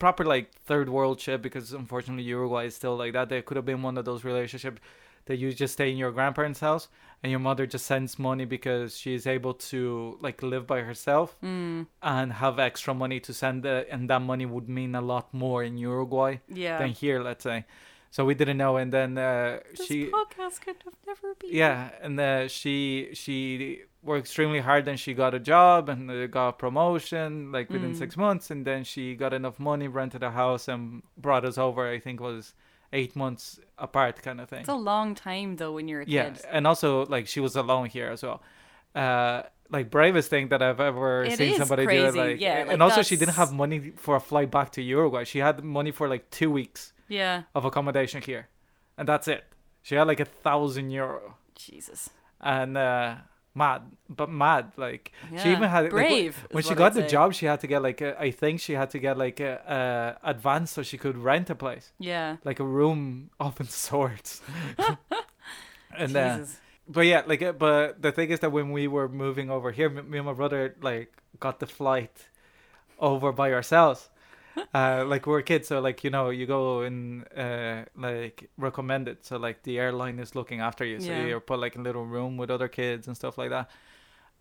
proper like third world shit, because unfortunately Uruguay is still like that. There could have been one of those relationships that you just stay in your grandparents' house and your mother just sends money because she's able to like live by herself mm. and have extra money to send the, and that money would mean a lot more in Uruguay yeah. than here, let's say. So we didn't know, and then uh, this she... This podcast could have never been... Yeah, and uh, she she worked extremely hard, and she got a job, and uh, got a promotion, like, within mm. six months, and then she got enough money, rented a house, and brought us over, I think it was eight months apart kind of thing. It's a long time, though, when you're a yeah, kid. Yeah, and also, like, she was alone here as well. Uh, like, bravest thing that I've ever it seen somebody crazy. do. Like, yeah, like, and also, that's... she didn't have money for a flight back to Uruguay. She had money for, like, two weeks. Yeah. Of accommodation here. And that's it. She had like a thousand euro. Jesus. And uh, mad. But mad. Like, yeah. she even had... Brave. Like, when she got the say. job, she had to get like... A, I think she had to get like a, a advance so she could rent a place. Yeah. Like a room of sorts. And then... Jesus. Uh, but yeah, like, but the thing is that when we were moving over here, me and my brother like got the flight over by ourselves. Uh, like we're kids, so like, you know, you go and uh, like recommended, so like the airline is looking after you, so yeah. you're put like in a little room with other kids and stuff like that.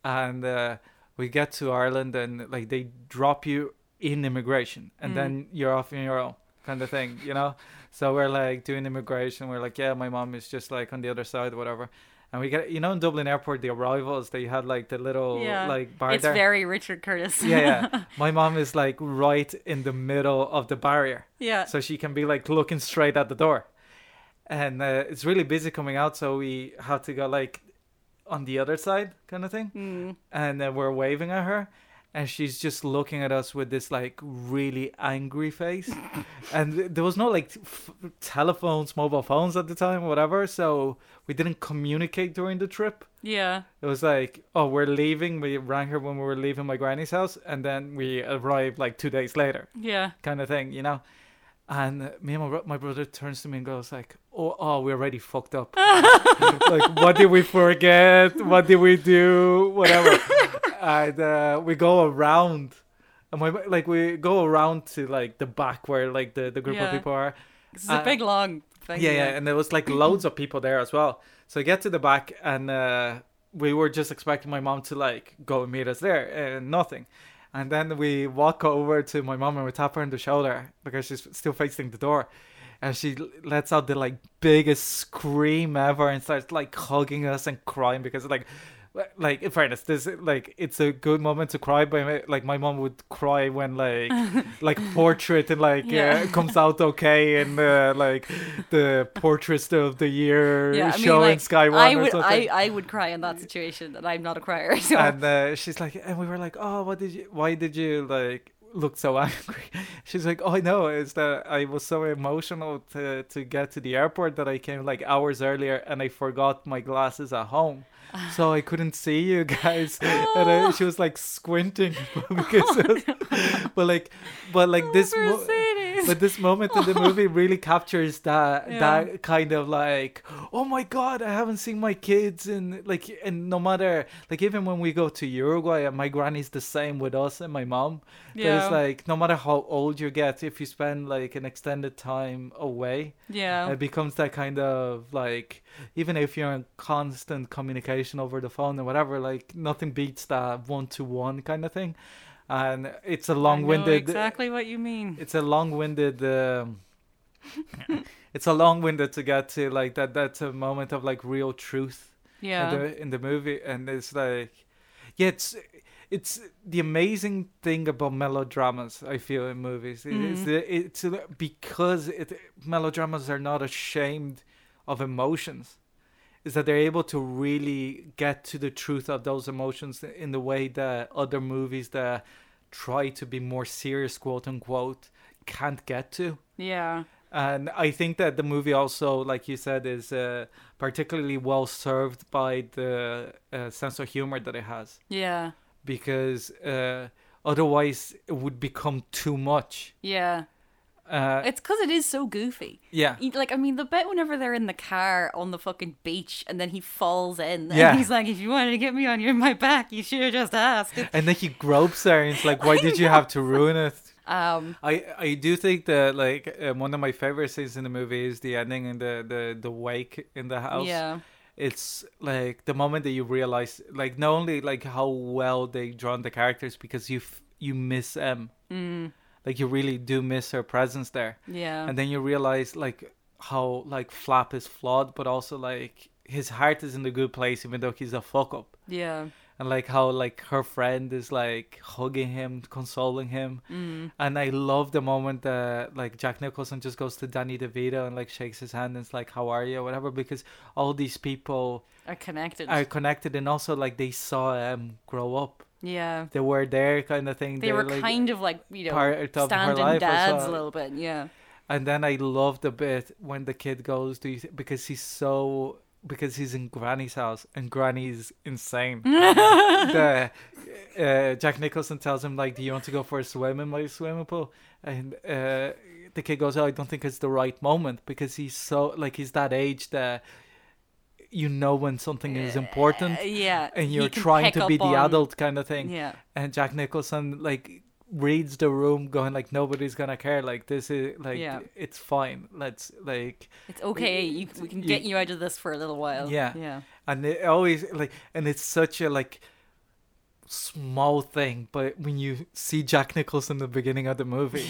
And uh, we get to Ireland and like they drop you in immigration and mm. then you're off on your own kind of thing, you know. So we're like doing immigration, we're like, yeah, my mom is just like on the other side, whatever. And we get, you know, in Dublin Airport, the arrivals, they had like the little yeah. like bar it's there. It's very Richard Curtis. yeah, yeah. My mom is like right in the middle of the barrier. Yeah. So she can be like looking straight at the door. And uh, it's really busy coming out. So we have to go like on the other side kind of thing. Mm. And then we're waving at her. And she's just looking at us with this, like, really angry face. And th- there was no, like, f- telephones, mobile phones at the time, whatever. So we didn't communicate during the trip. Yeah. It was like, oh, we're leaving. We rang her when we were leaving my granny's house. And then we arrived, like, two days later. Yeah. Kind of thing, you know. And me and my, bro- my brother turns to me and goes, like, oh, oh we already fucked up. Like, what did we forget? What did we do? Whatever. And uh, we go around, and we like we go around to like the back where like the, the group yeah. of people are. It's uh, a big long thing. Yeah, yeah, and there was like loads of people there as well. So I get to the back, and uh, we were just expecting my mom to like go and meet us there, and nothing. And then we walk over to my mom and we tap her on the shoulder because she's still facing the door. And she lets out the like biggest scream ever and starts like hugging us and crying because like... Like, in fairness, this, like, it's a good moment to cry, but, like, my mom would cry when, like, like, portrait, and, like, yeah. uh, comes out okay, and, uh, like, the portrait of the year yeah, I show mean, like, in Sky One I would, or something. I, I would cry in that situation, and I'm not a crier, so. And uh, she's like, and we were like, oh, what did you, why did you, like, look so angry? She's like, oh, no, it's that I was so emotional to, to get to the airport that I came, like, hours earlier, and I forgot my glasses at home. So I couldn't see you guys, oh. and I, she was like squinting because, oh, was, but like, but like oh, this, mo- but this moment oh. in the movie really captures that yeah. that kind of like, oh my god, I haven't seen my kids, and like, and no matter like even when we go to Uruguay, my granny's the same with us and my mom. Yeah, it's like no matter how old you get, if you spend like an extended time away, yeah, it becomes that kind of like even if you're in constant communication over the phone or whatever, like nothing beats that one-to-one kind of thing. And it's a long-winded I know exactly what you mean it's a long-winded um, it's a long-winded to get to like that that's a moment of like real truth yeah in the, in the movie. And it's like yeah it's it's the amazing thing about melodramas, I feel, in movies. Mm-hmm. it's, it's, it's because it, melodramas are not ashamed of emotions, is that they're able to really get to the truth of those emotions in the way that other movies that try to be more serious, quote unquote, can't get to. Yeah. And I think that the movie also, like you said, is uh, particularly well served by the uh, sense of humor that it has. Yeah. Because uh, otherwise it would become too much. Yeah. Uh, it's because it is so goofy. Yeah. Like, I mean, the bit whenever they're in the car on the fucking beach and then he falls in. And yeah. he's like, if you wanted to get me on your my back, you should have just asked. It's... And then he gropes her and it's like, why did you have to ruin it? Um, I, I do think that, like, um, one of my favorite scenes in the movie is the ending in the, the, the wake in the house. Yeah. It's like the moment that you realize, like, not only like how well they drawn the characters, because you f- you miss Em. Mm. Like, you really do miss her presence there. Yeah. And then you realize, like, how, like, Flap is flawed, but also, like, his heart is in a good place, even though he's a fuck-up. Yeah. And, like, how, like, her friend is, like, hugging him, consoling him. Mm. And I love the moment that, like, Jack Nicholson just goes to Danny DeVito and, like, shakes his hand and is like, how are you, or whatever. Because all these people... Are connected. Are connected. And also, like, they saw him grow up. Yeah. They were there kind of thing. They, they were like, kind of, like, you know, standing dads a little bit, yeah. And then I love the bit when the kid goes to... Because he's so... Because he's in Granny's house, and Granny's insane. the, uh, Jack Nicholson tells him, like, do you want to go for a swim in my swimming pool? And uh, the kid goes, oh, I don't think it's the right moment. Because he's so, like, he's that age that you know when something is important. Uh, yeah. And you're trying to be the on... adult kind of thing. Yeah. And Jack Nicholson, like... reads the room going like, nobody's gonna care, like this is like, yeah. It's fine, let's like, it's okay, you, we can get you, you out of this for a little while. Yeah. Yeah. And it always like, and it's such a like small thing, but when you see Jack Nicholson in the beginning of the movie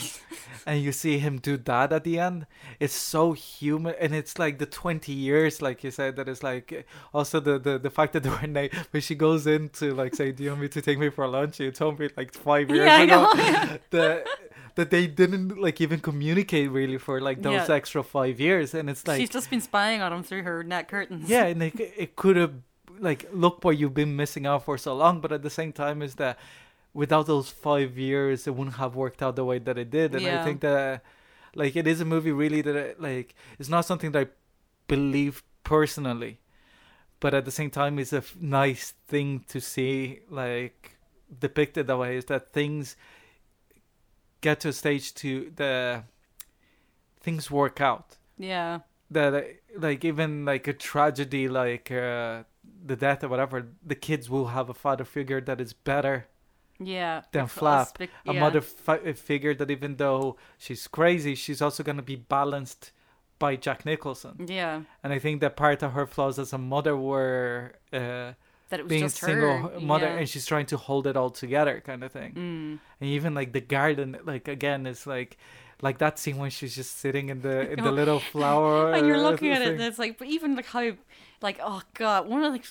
and you see him do that at the end, it's so human. And it's like the twenty years, like you said, that is like also the the, the fact that they were na- when she goes in to like say, do you want me to take me for lunch, you told me like five years yeah, ago that that they didn't like even communicate really for like those yeah. extra five years. And it's like she's just been spying on him through her net curtains. Yeah. And it, it could have like, look what you've been missing out for so long, but at the same time is that without those five years it wouldn't have worked out the way that it did. And yeah. I think that like it is a movie really that like it's not something that I believe personally, but at the same time it's a f- nice thing to see like depicted that way, is that things get to a stage to the things work out. Yeah. That like even like a tragedy like uh the death or whatever, the kids will have a father figure that is better yeah than Flap. Big, yeah. A mother fi- figure that even though she's crazy, she's also going to be balanced by Jack Nicholson. Yeah. And I think that part of her flaws as a mother were uh, that it was being just a single her. mother yeah. and she's trying to hold it all together kind of thing. Mm. And even like the garden, like again it's like like that scene when she's just sitting in the in the little flower and you're looking at thing. It and it's like, but even like how like, oh god, one of the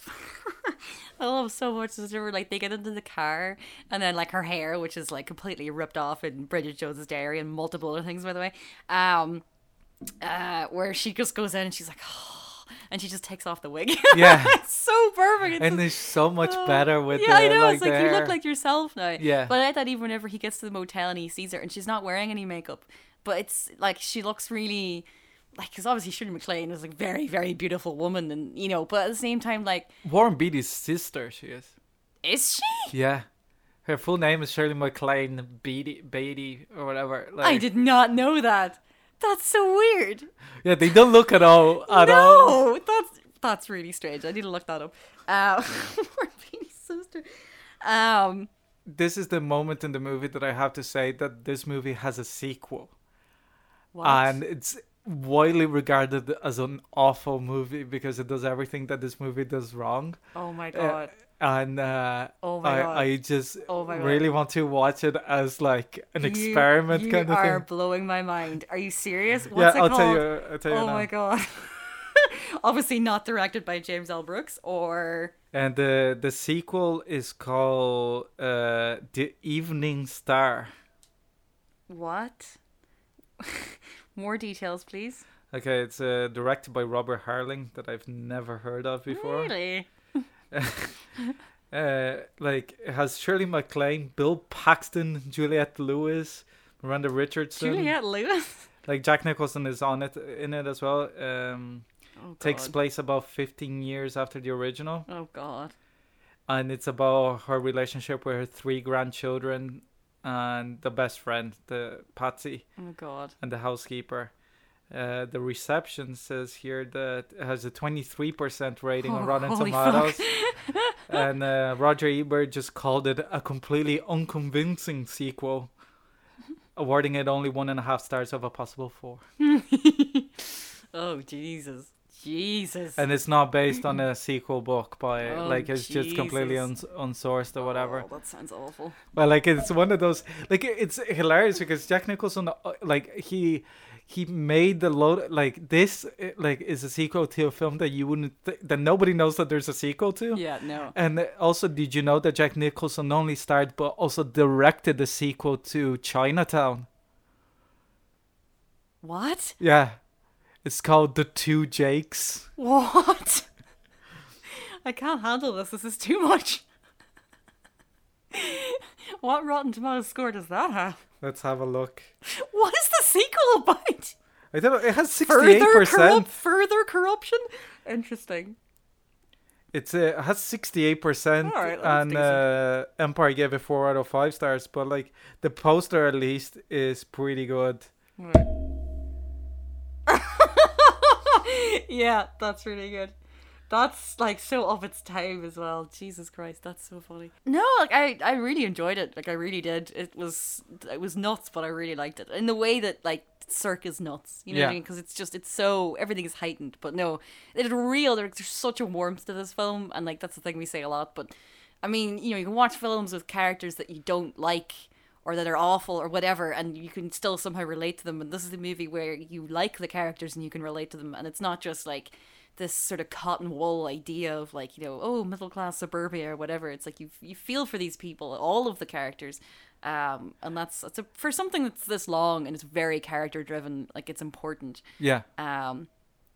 I love so much is where like they get into the car and then like her hair, which is like completely ripped off in Bridget Jones's Diary and multiple other things by the way, um uh where she just goes in and she's like, oh, and she just takes off the wig. Yeah. It's so perfect. It's and it's so much uh, better with yeah, the, I know. Like, it's like, you hair. Look like yourself now. Yeah. But I thought even whenever he gets to the motel and he sees her and she's not wearing any makeup, but it's like, she looks really, like, because obviously Shirley MacLaine is like very, very beautiful woman and, you know, but at the same time, like. Warren Beatty's sister, she is. Is she? Yeah. Her full name is Shirley MacLaine Beatty, Beatty or whatever. Like, I did not know that. That's so weird. Yeah, they don't look at all. At no, all. that's that's really strange. I need to look that up. Uh, sister. Um, this is the moment in the movie that I have to say that this movie has a sequel, what? and it's widely regarded as an awful movie because it does everything that this movie does wrong. Oh my god. Uh, And uh, oh my I, God. I just oh my really God. want to watch it as like an you, experiment you kind of thing. You are blowing my mind. Are you serious? What's yeah, it I'll called? Tell you, I'll tell you Oh now. my God. Obviously not directed by James L. Brooks or... And the, the sequel is called uh, The Evening Star. What? More details, please. Okay, it's uh, directed by Robert Harling, that I've never heard of before. Really? uh, like it has Shirley MacLaine, Bill Paxton, Juliette Lewis, Miranda Richardson. Juliette Lewis. Like Jack Nicholson is on it in it as well. Um, oh, takes place about fifteen years after the original. Oh God. And it's about her relationship with her three grandchildren and the best friend, the Patsy. Oh God. And the housekeeper. Uh, the reception says here that it has a twenty-three percent rating oh, on Rotten Tomatoes. And uh, Roger Ebert just called it a completely unconvincing sequel. awarding it only one and a half stars of a possible four. Oh, Jesus. Jesus. And it's not based on a sequel book by, oh, like, it's Jesus. Just completely un- unsourced or whatever. Oh, that sounds awful. But, like, it's one of those, like, it's hilarious because Jack Nicholson, like, he... He made the load like this like is a sequel to a film that you wouldn't th- that nobody knows that there's a sequel to. Yeah, no. And also, did you know that Jack Nicholson not only starred but also directed the sequel to Chinatown? What? Yeah, it's called The Two Jakes. What? I can't handle this. This is too much. What Rotten Tomatoes score does that have? Let's have a look. What is the sequel about? I don't know. It has sixty-eight percent. Further, corrupt, further corruption? Interesting. It's uh, it has sixty-eight percent. All right, and uh, Empire gave it four out of five stars. But like the poster at least is pretty good. Right. Yeah, that's really good. That's like so of its time as well. Jesus Christ, that's so funny. No, like I, I really enjoyed it. Like I really did. It was it was nuts, but I really liked it. In the way that like Cirque is nuts, you know yeah. what I mean? Because it's just it's so everything is heightened. But no, it's real. There's such a warmth to this film, and like that's the thing we say a lot. But I mean, you know, you can watch films with characters that you don't like or that are awful or whatever, and you can still somehow relate to them. And this is the movie where you like the characters and you can relate to them, and it's not just like this sort of cotton wool idea of like, you know, oh, middle class suburbia or whatever. It's like you you feel for these people, all of the characters, um, and that's it's a, for something that's this long and it's very character driven. Like it's important. Yeah. Um,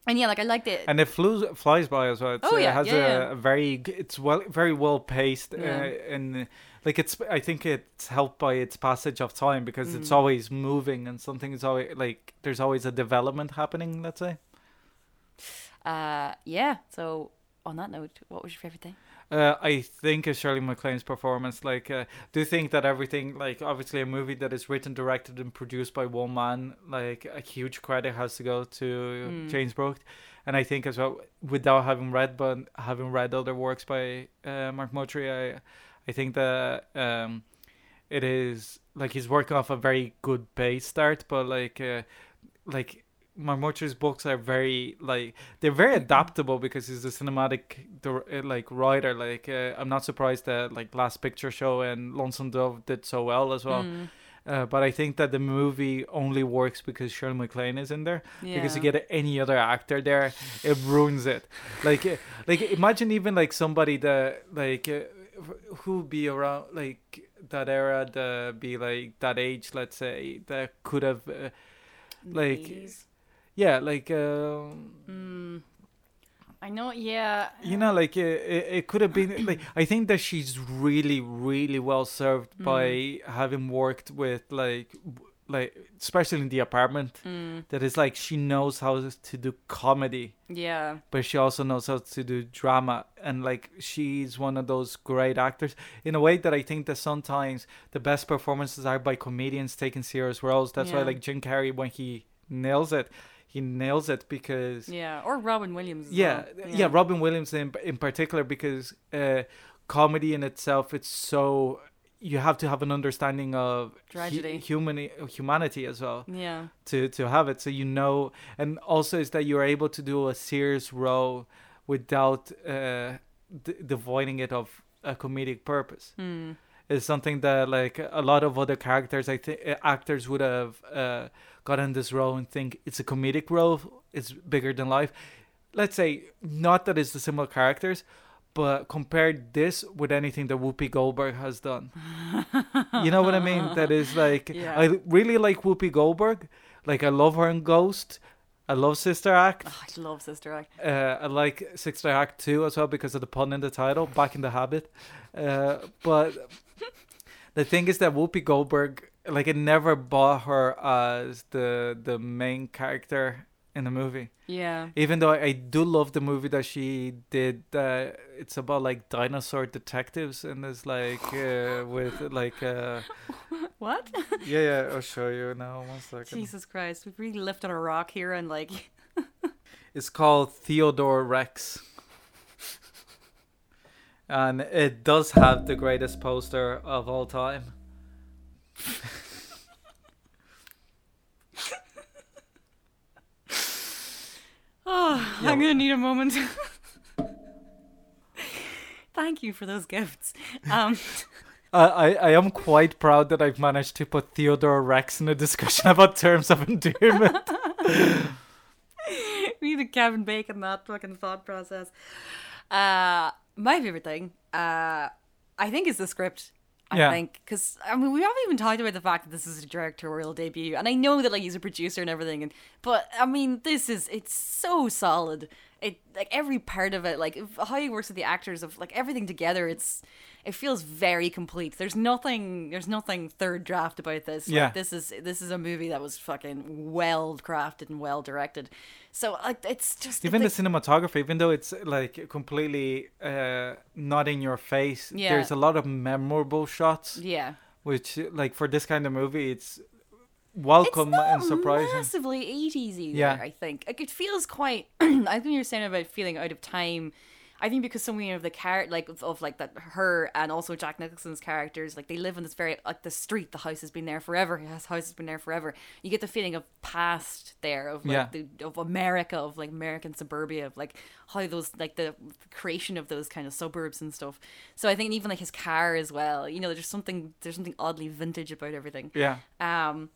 and yeah, like I liked it. And it flew, flies by as well. It's, oh yeah, it has yeah, a, yeah. a very it's well very well paced yeah. uh, and like it's I think it's helped by its passage of time because mm. it's always moving and something is always like there's always a development happening. Let's say. Uh, yeah, so on that note, what was your favourite thing? Uh, I think it's Shirley MacLaine's performance. Like, uh, do you think that everything, like, obviously a movie that is written, directed and produced by one man, like, a huge credit has to go to mm. James Brooks. And I think as well, without having read, but having read other works by uh, Mark Murtry, I, I think that um, it is, like, he's working off a very good base start, but, like, uh, like... Mark Murtry's books are very like they're very adaptable because he's a cinematic like writer. Like uh, I'm not surprised that like Last Picture Show and Lonesome Dove did so well as well. Mm. Uh, but I think that the movie only works because Shirley MacLaine is in there. Yeah. Because you get any other actor there, it ruins it. Like like imagine even like somebody that like uh, who would be around like that era, the be like that age, let's say that could have uh, like. Please. Yeah, like... Um, mm, I know, yeah. You know, like, uh, it, it could have been... like I think that she's really, really well served mm. by having worked with, like, like especially in The Apartment. Mm. That is, like, she knows how to do comedy. Yeah. But she also knows how to do drama. And, like, she's one of those great actors. In a way that I think that sometimes the best performances are by comedians taking serious roles. That's yeah. why, like, Jim Carrey, when he nails it... He nails it because... Yeah, or Robin Williams. Yeah, well. yeah, yeah, Robin Williams in in particular because uh, comedy in itself, it's so... You have to have an understanding of tragedy, hu- humani- humanity as well. Yeah. To, to have it. So you know... And also is that you're able to do a serious role without uh, d- devoiding it of a comedic purpose. Mm. It's something that like a lot of other characters, I think actors would have uh, gotten this role and think it's a comedic role. It's bigger than life. Let's say not that it's the similar characters, but compare this with anything that Whoopi Goldberg has done. You know what I mean? That is like, yeah. I really like Whoopi Goldberg. Like I love her in Ghost. I love Sister Act. Oh, I love Sister Act. Uh, I like Sister Act two as well because of the pun in the title, Back in the Habit. Uh, but the thing is that Whoopi Goldberg, like, it never bought her as the the main character in the movie. Yeah. Even though I, I do love the movie that she did. Uh, it's about like dinosaur detectives and it's like uh, with like. Uh, What? yeah, yeah, I'll show you now. One second. Jesus Christ, we've really lifted a rock here and like... It's called Theodore Rex. And it does have the greatest poster of all time. Yeah. I'm going to need a moment. Thank you for those gifts. Um, uh, I, I am quite proud that I've managed to put Theodore Rex in a discussion about Terms of Endearment. We need a Kevin Bacon that fucking thought process. Uh, my favourite thing, uh, I think, is the script. I yeah. think, because I mean, we haven't even talked about the fact that this is a directorial debut, and I know that like he's a producer and everything, and but I mean, this is it's so solid. It like every part of it, like how he works with the actors, of like everything together. It's it feels very complete. There's nothing. There's nothing third draft about this. Yeah. Like, this is this is a movie that was fucking well crafted and well directed. So like it's just even the, the cinematography, even though it's like completely uh, not in your face. Yeah. There's a lot of memorable shots. Yeah. Which like for this kind of movie, it's welcome it's and surprising. Massively eighties either, yeah. I think. Like it feels quite. I think you were saying about feeling out of time. I think because so many of the car like of like that her and also Jack Nicholson's characters, like they live in this very like the street, the house has been there forever. His house has been there forever. You get the feeling of past there, of like yeah. the of America, of like American suburbia, of like how those like the creation of those kind of suburbs and stuff. So I think even like his car as well, you know, there's something there's something oddly vintage about everything. Yeah. Um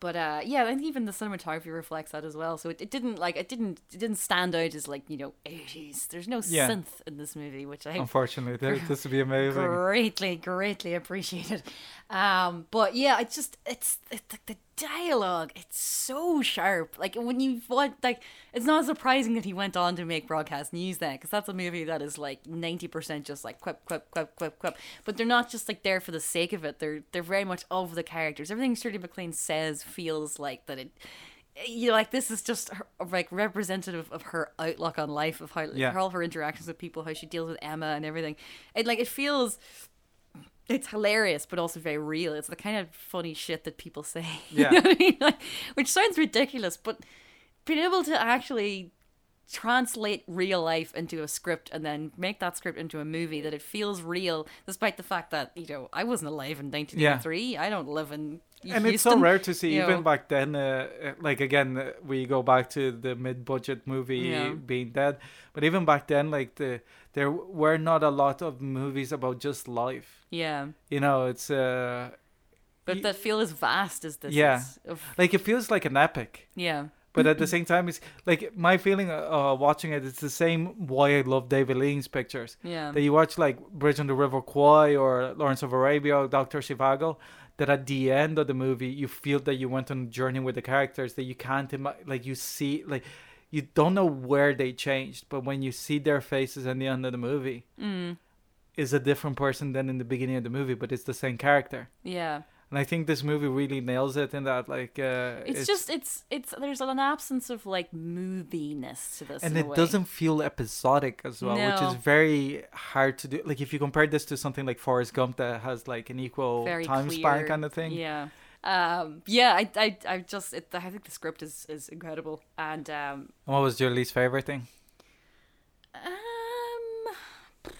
But uh, yeah, I think even the cinematography reflects that as well. So it, it didn't like it didn't it didn't stand out as like, you know, eighties. There's no yeah. synth in this movie, which I unfortunately this would be amazing. Greatly, greatly appreciated. Um, but yeah, I just it's it's like the dialogue. It's so sharp. Like when you want, like it's not surprising that he went on to make Broadcast News then, because that's a movie that is like ninety percent just like quip quip quip quip quip. But they're not just like there for the sake of it. They're they're very much of the characters. Everything Shirley MacLaine says feels like that it. You know, like this is just her, like representative of her outlook on life, of how yeah. her, all her interactions with people, how she deals with Emma and everything. It like it feels. It's hilarious, but also very real. It's the kind of funny shit that people say, yeah. you know what I mean? Like, which sounds ridiculous, but being able to actually translate real life into a script and then make that script into a movie that it feels real, despite the fact that, you know, I wasn't alive in nineteen eighty-three. Yeah. I don't live in Houston. And it's so rare to see, you even know. Back then, uh, like, again, we go back to the mid-budget movie yeah. being dead. But even back then, like, the... there were not a lot of movies about just life. Yeah. You know, it's... Uh, but that feel as vast as this yeah. is. Yeah. Like, it feels like an epic. Yeah. But at the same time, it's... Like, my feeling uh, watching it, it's the same why I love David Lean's pictures. Yeah. That you watch, like, Bridge on the River Kwai or Lawrence of Arabia or Doctor Zhivago, that at the end of the movie, you feel that you went on a journey with the characters that you can't... Im- like, you see... like. You don't know where they changed, but when you see their faces at the end of the movie, mm. is a different person than in the beginning of the movie, but it's the same character. Yeah. And I think this movie really nails it in that, like... Uh, it's, it's just, it's, it's, there's an absence of, like, moviness to this. And it doesn't feel episodic as well, no. which is very hard to do. Like, if you compare this to something like Forrest Gump that has, like, an equal very time clear. Span kind of thing. Yeah. Um, yeah, I, I, I just, it, I think the script is, is incredible. And um, what was your least favorite thing? Um,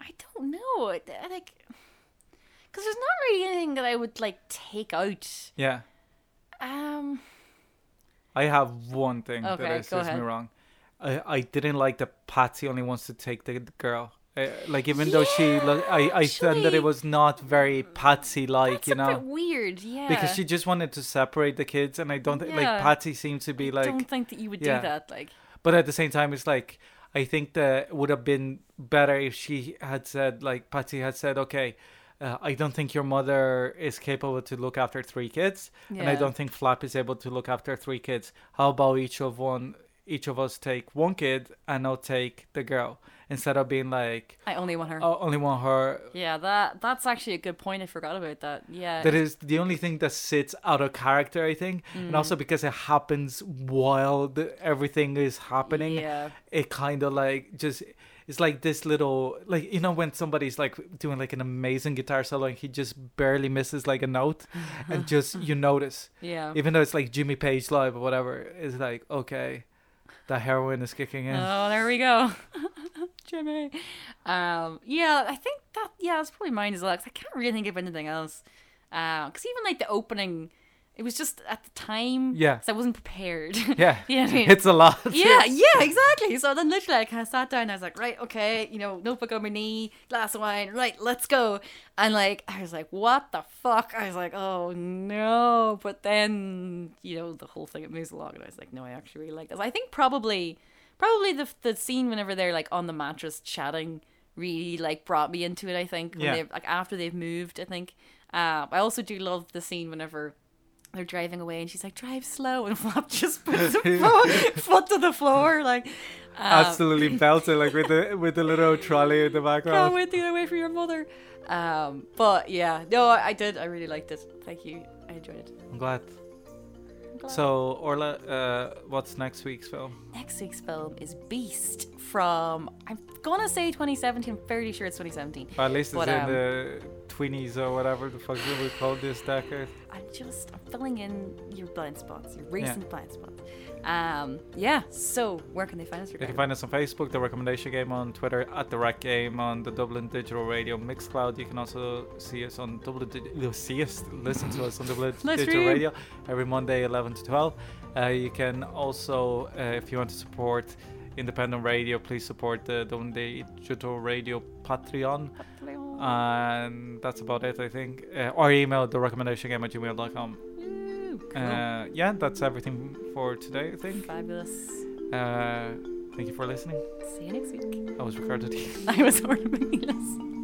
I don't know. I, I like, because there's not really anything that I would like take out. Yeah. Um, I have one thing okay, that is, is me wrong. I, I didn't like that Patsy only wants to take the, the girl. Uh, like even yeah, though she lo- I, I found that it was not very Patsy like, you know, that's a bit weird yeah because she just wanted to separate the kids, and I don't th- yeah. like Patsy seems to be like I don't think that you would yeah. do that, like, but at the same time it's like I think that would have been better if she had said, like Patsy had said, okay uh, I don't think your mother is capable to look after three kids yeah. and I don't think Flap is able to look after three kids. How about each of one each of us take one kid and I'll take the girl, instead of being like I only want her. I only want her. Yeah, that that's actually a good point. I forgot about that. Yeah. That is the only thing that sits out of character, I think. Mm. And also because it happens while the, everything is happening. Yeah. It kind of like just it's like this little, like, you know, when somebody's like doing like an amazing guitar solo and he just barely misses like a note and just you notice. Yeah. Even though it's like Jimmy Page Live or whatever, it's like, okay, the heroin is kicking in. Oh, there we go. Jimmy. Um, yeah, I think that, yeah, that's probably mine as well. Cause I can't really think of anything else. Because uh, even like the opening, It was just at the time. Yeah. Because I wasn't prepared. Yeah. You know what I mean? It's a lot. Yeah, yeah, exactly. So then literally I kind of sat down and I was like, right, okay, you know, notebook on my knee, glass of wine, right, let's go. And like, I was like, what the fuck? I was like, oh no. But then, you know, the whole thing, it moves along. And I was like, no, I actually really like this. I think probably, probably the the scene whenever they're like on the mattress chatting really like brought me into it, I think. When yeah. Like after they've moved, I think. Uh, I also do love the scene whenever they're driving away and she's like, drive slow, and Flap just puts the foot to the floor, like um, absolutely belts it, like with the with the little trolley in the background. Can't wait to get away from your mother. Um, but yeah, no, I did. I really liked it. Thank you. I enjoyed it. I'm glad. I'm glad. So Orla, uh, what's next week's film? Next week's film is Beast from, I'm gonna say twenty seventeen. I'm fairly sure it's twenty seventeen. Well, at least it's but, in um, the Tweenies or whatever the fuck we called this decade. I'm just I'm filling in your blind spots, your recent yeah. blind spots. Um, yeah. So where can they find us? They can find us on Facebook, The Recommendation Game, on Twitter at The Rec Game, on the Dublin Digital Radio, Mixcloud. You can also see us on Dublin. Di- you'll see us, listen to us on Dublin Digital Radio every Monday, eleven to twelve. Uh, you can also, uh, if you want to support independent radio, please support the Dublin Digital Radio Patreon. Patreon. And that's about it, I think. Uh, or email the recommendation game at gmail dot com. Ooh, cool. Uh, yeah, that's everything for today, I think. Fabulous. Uh, thank you for listening. See you next week. I was Ricardo Deacon. I was Orlando Babilis.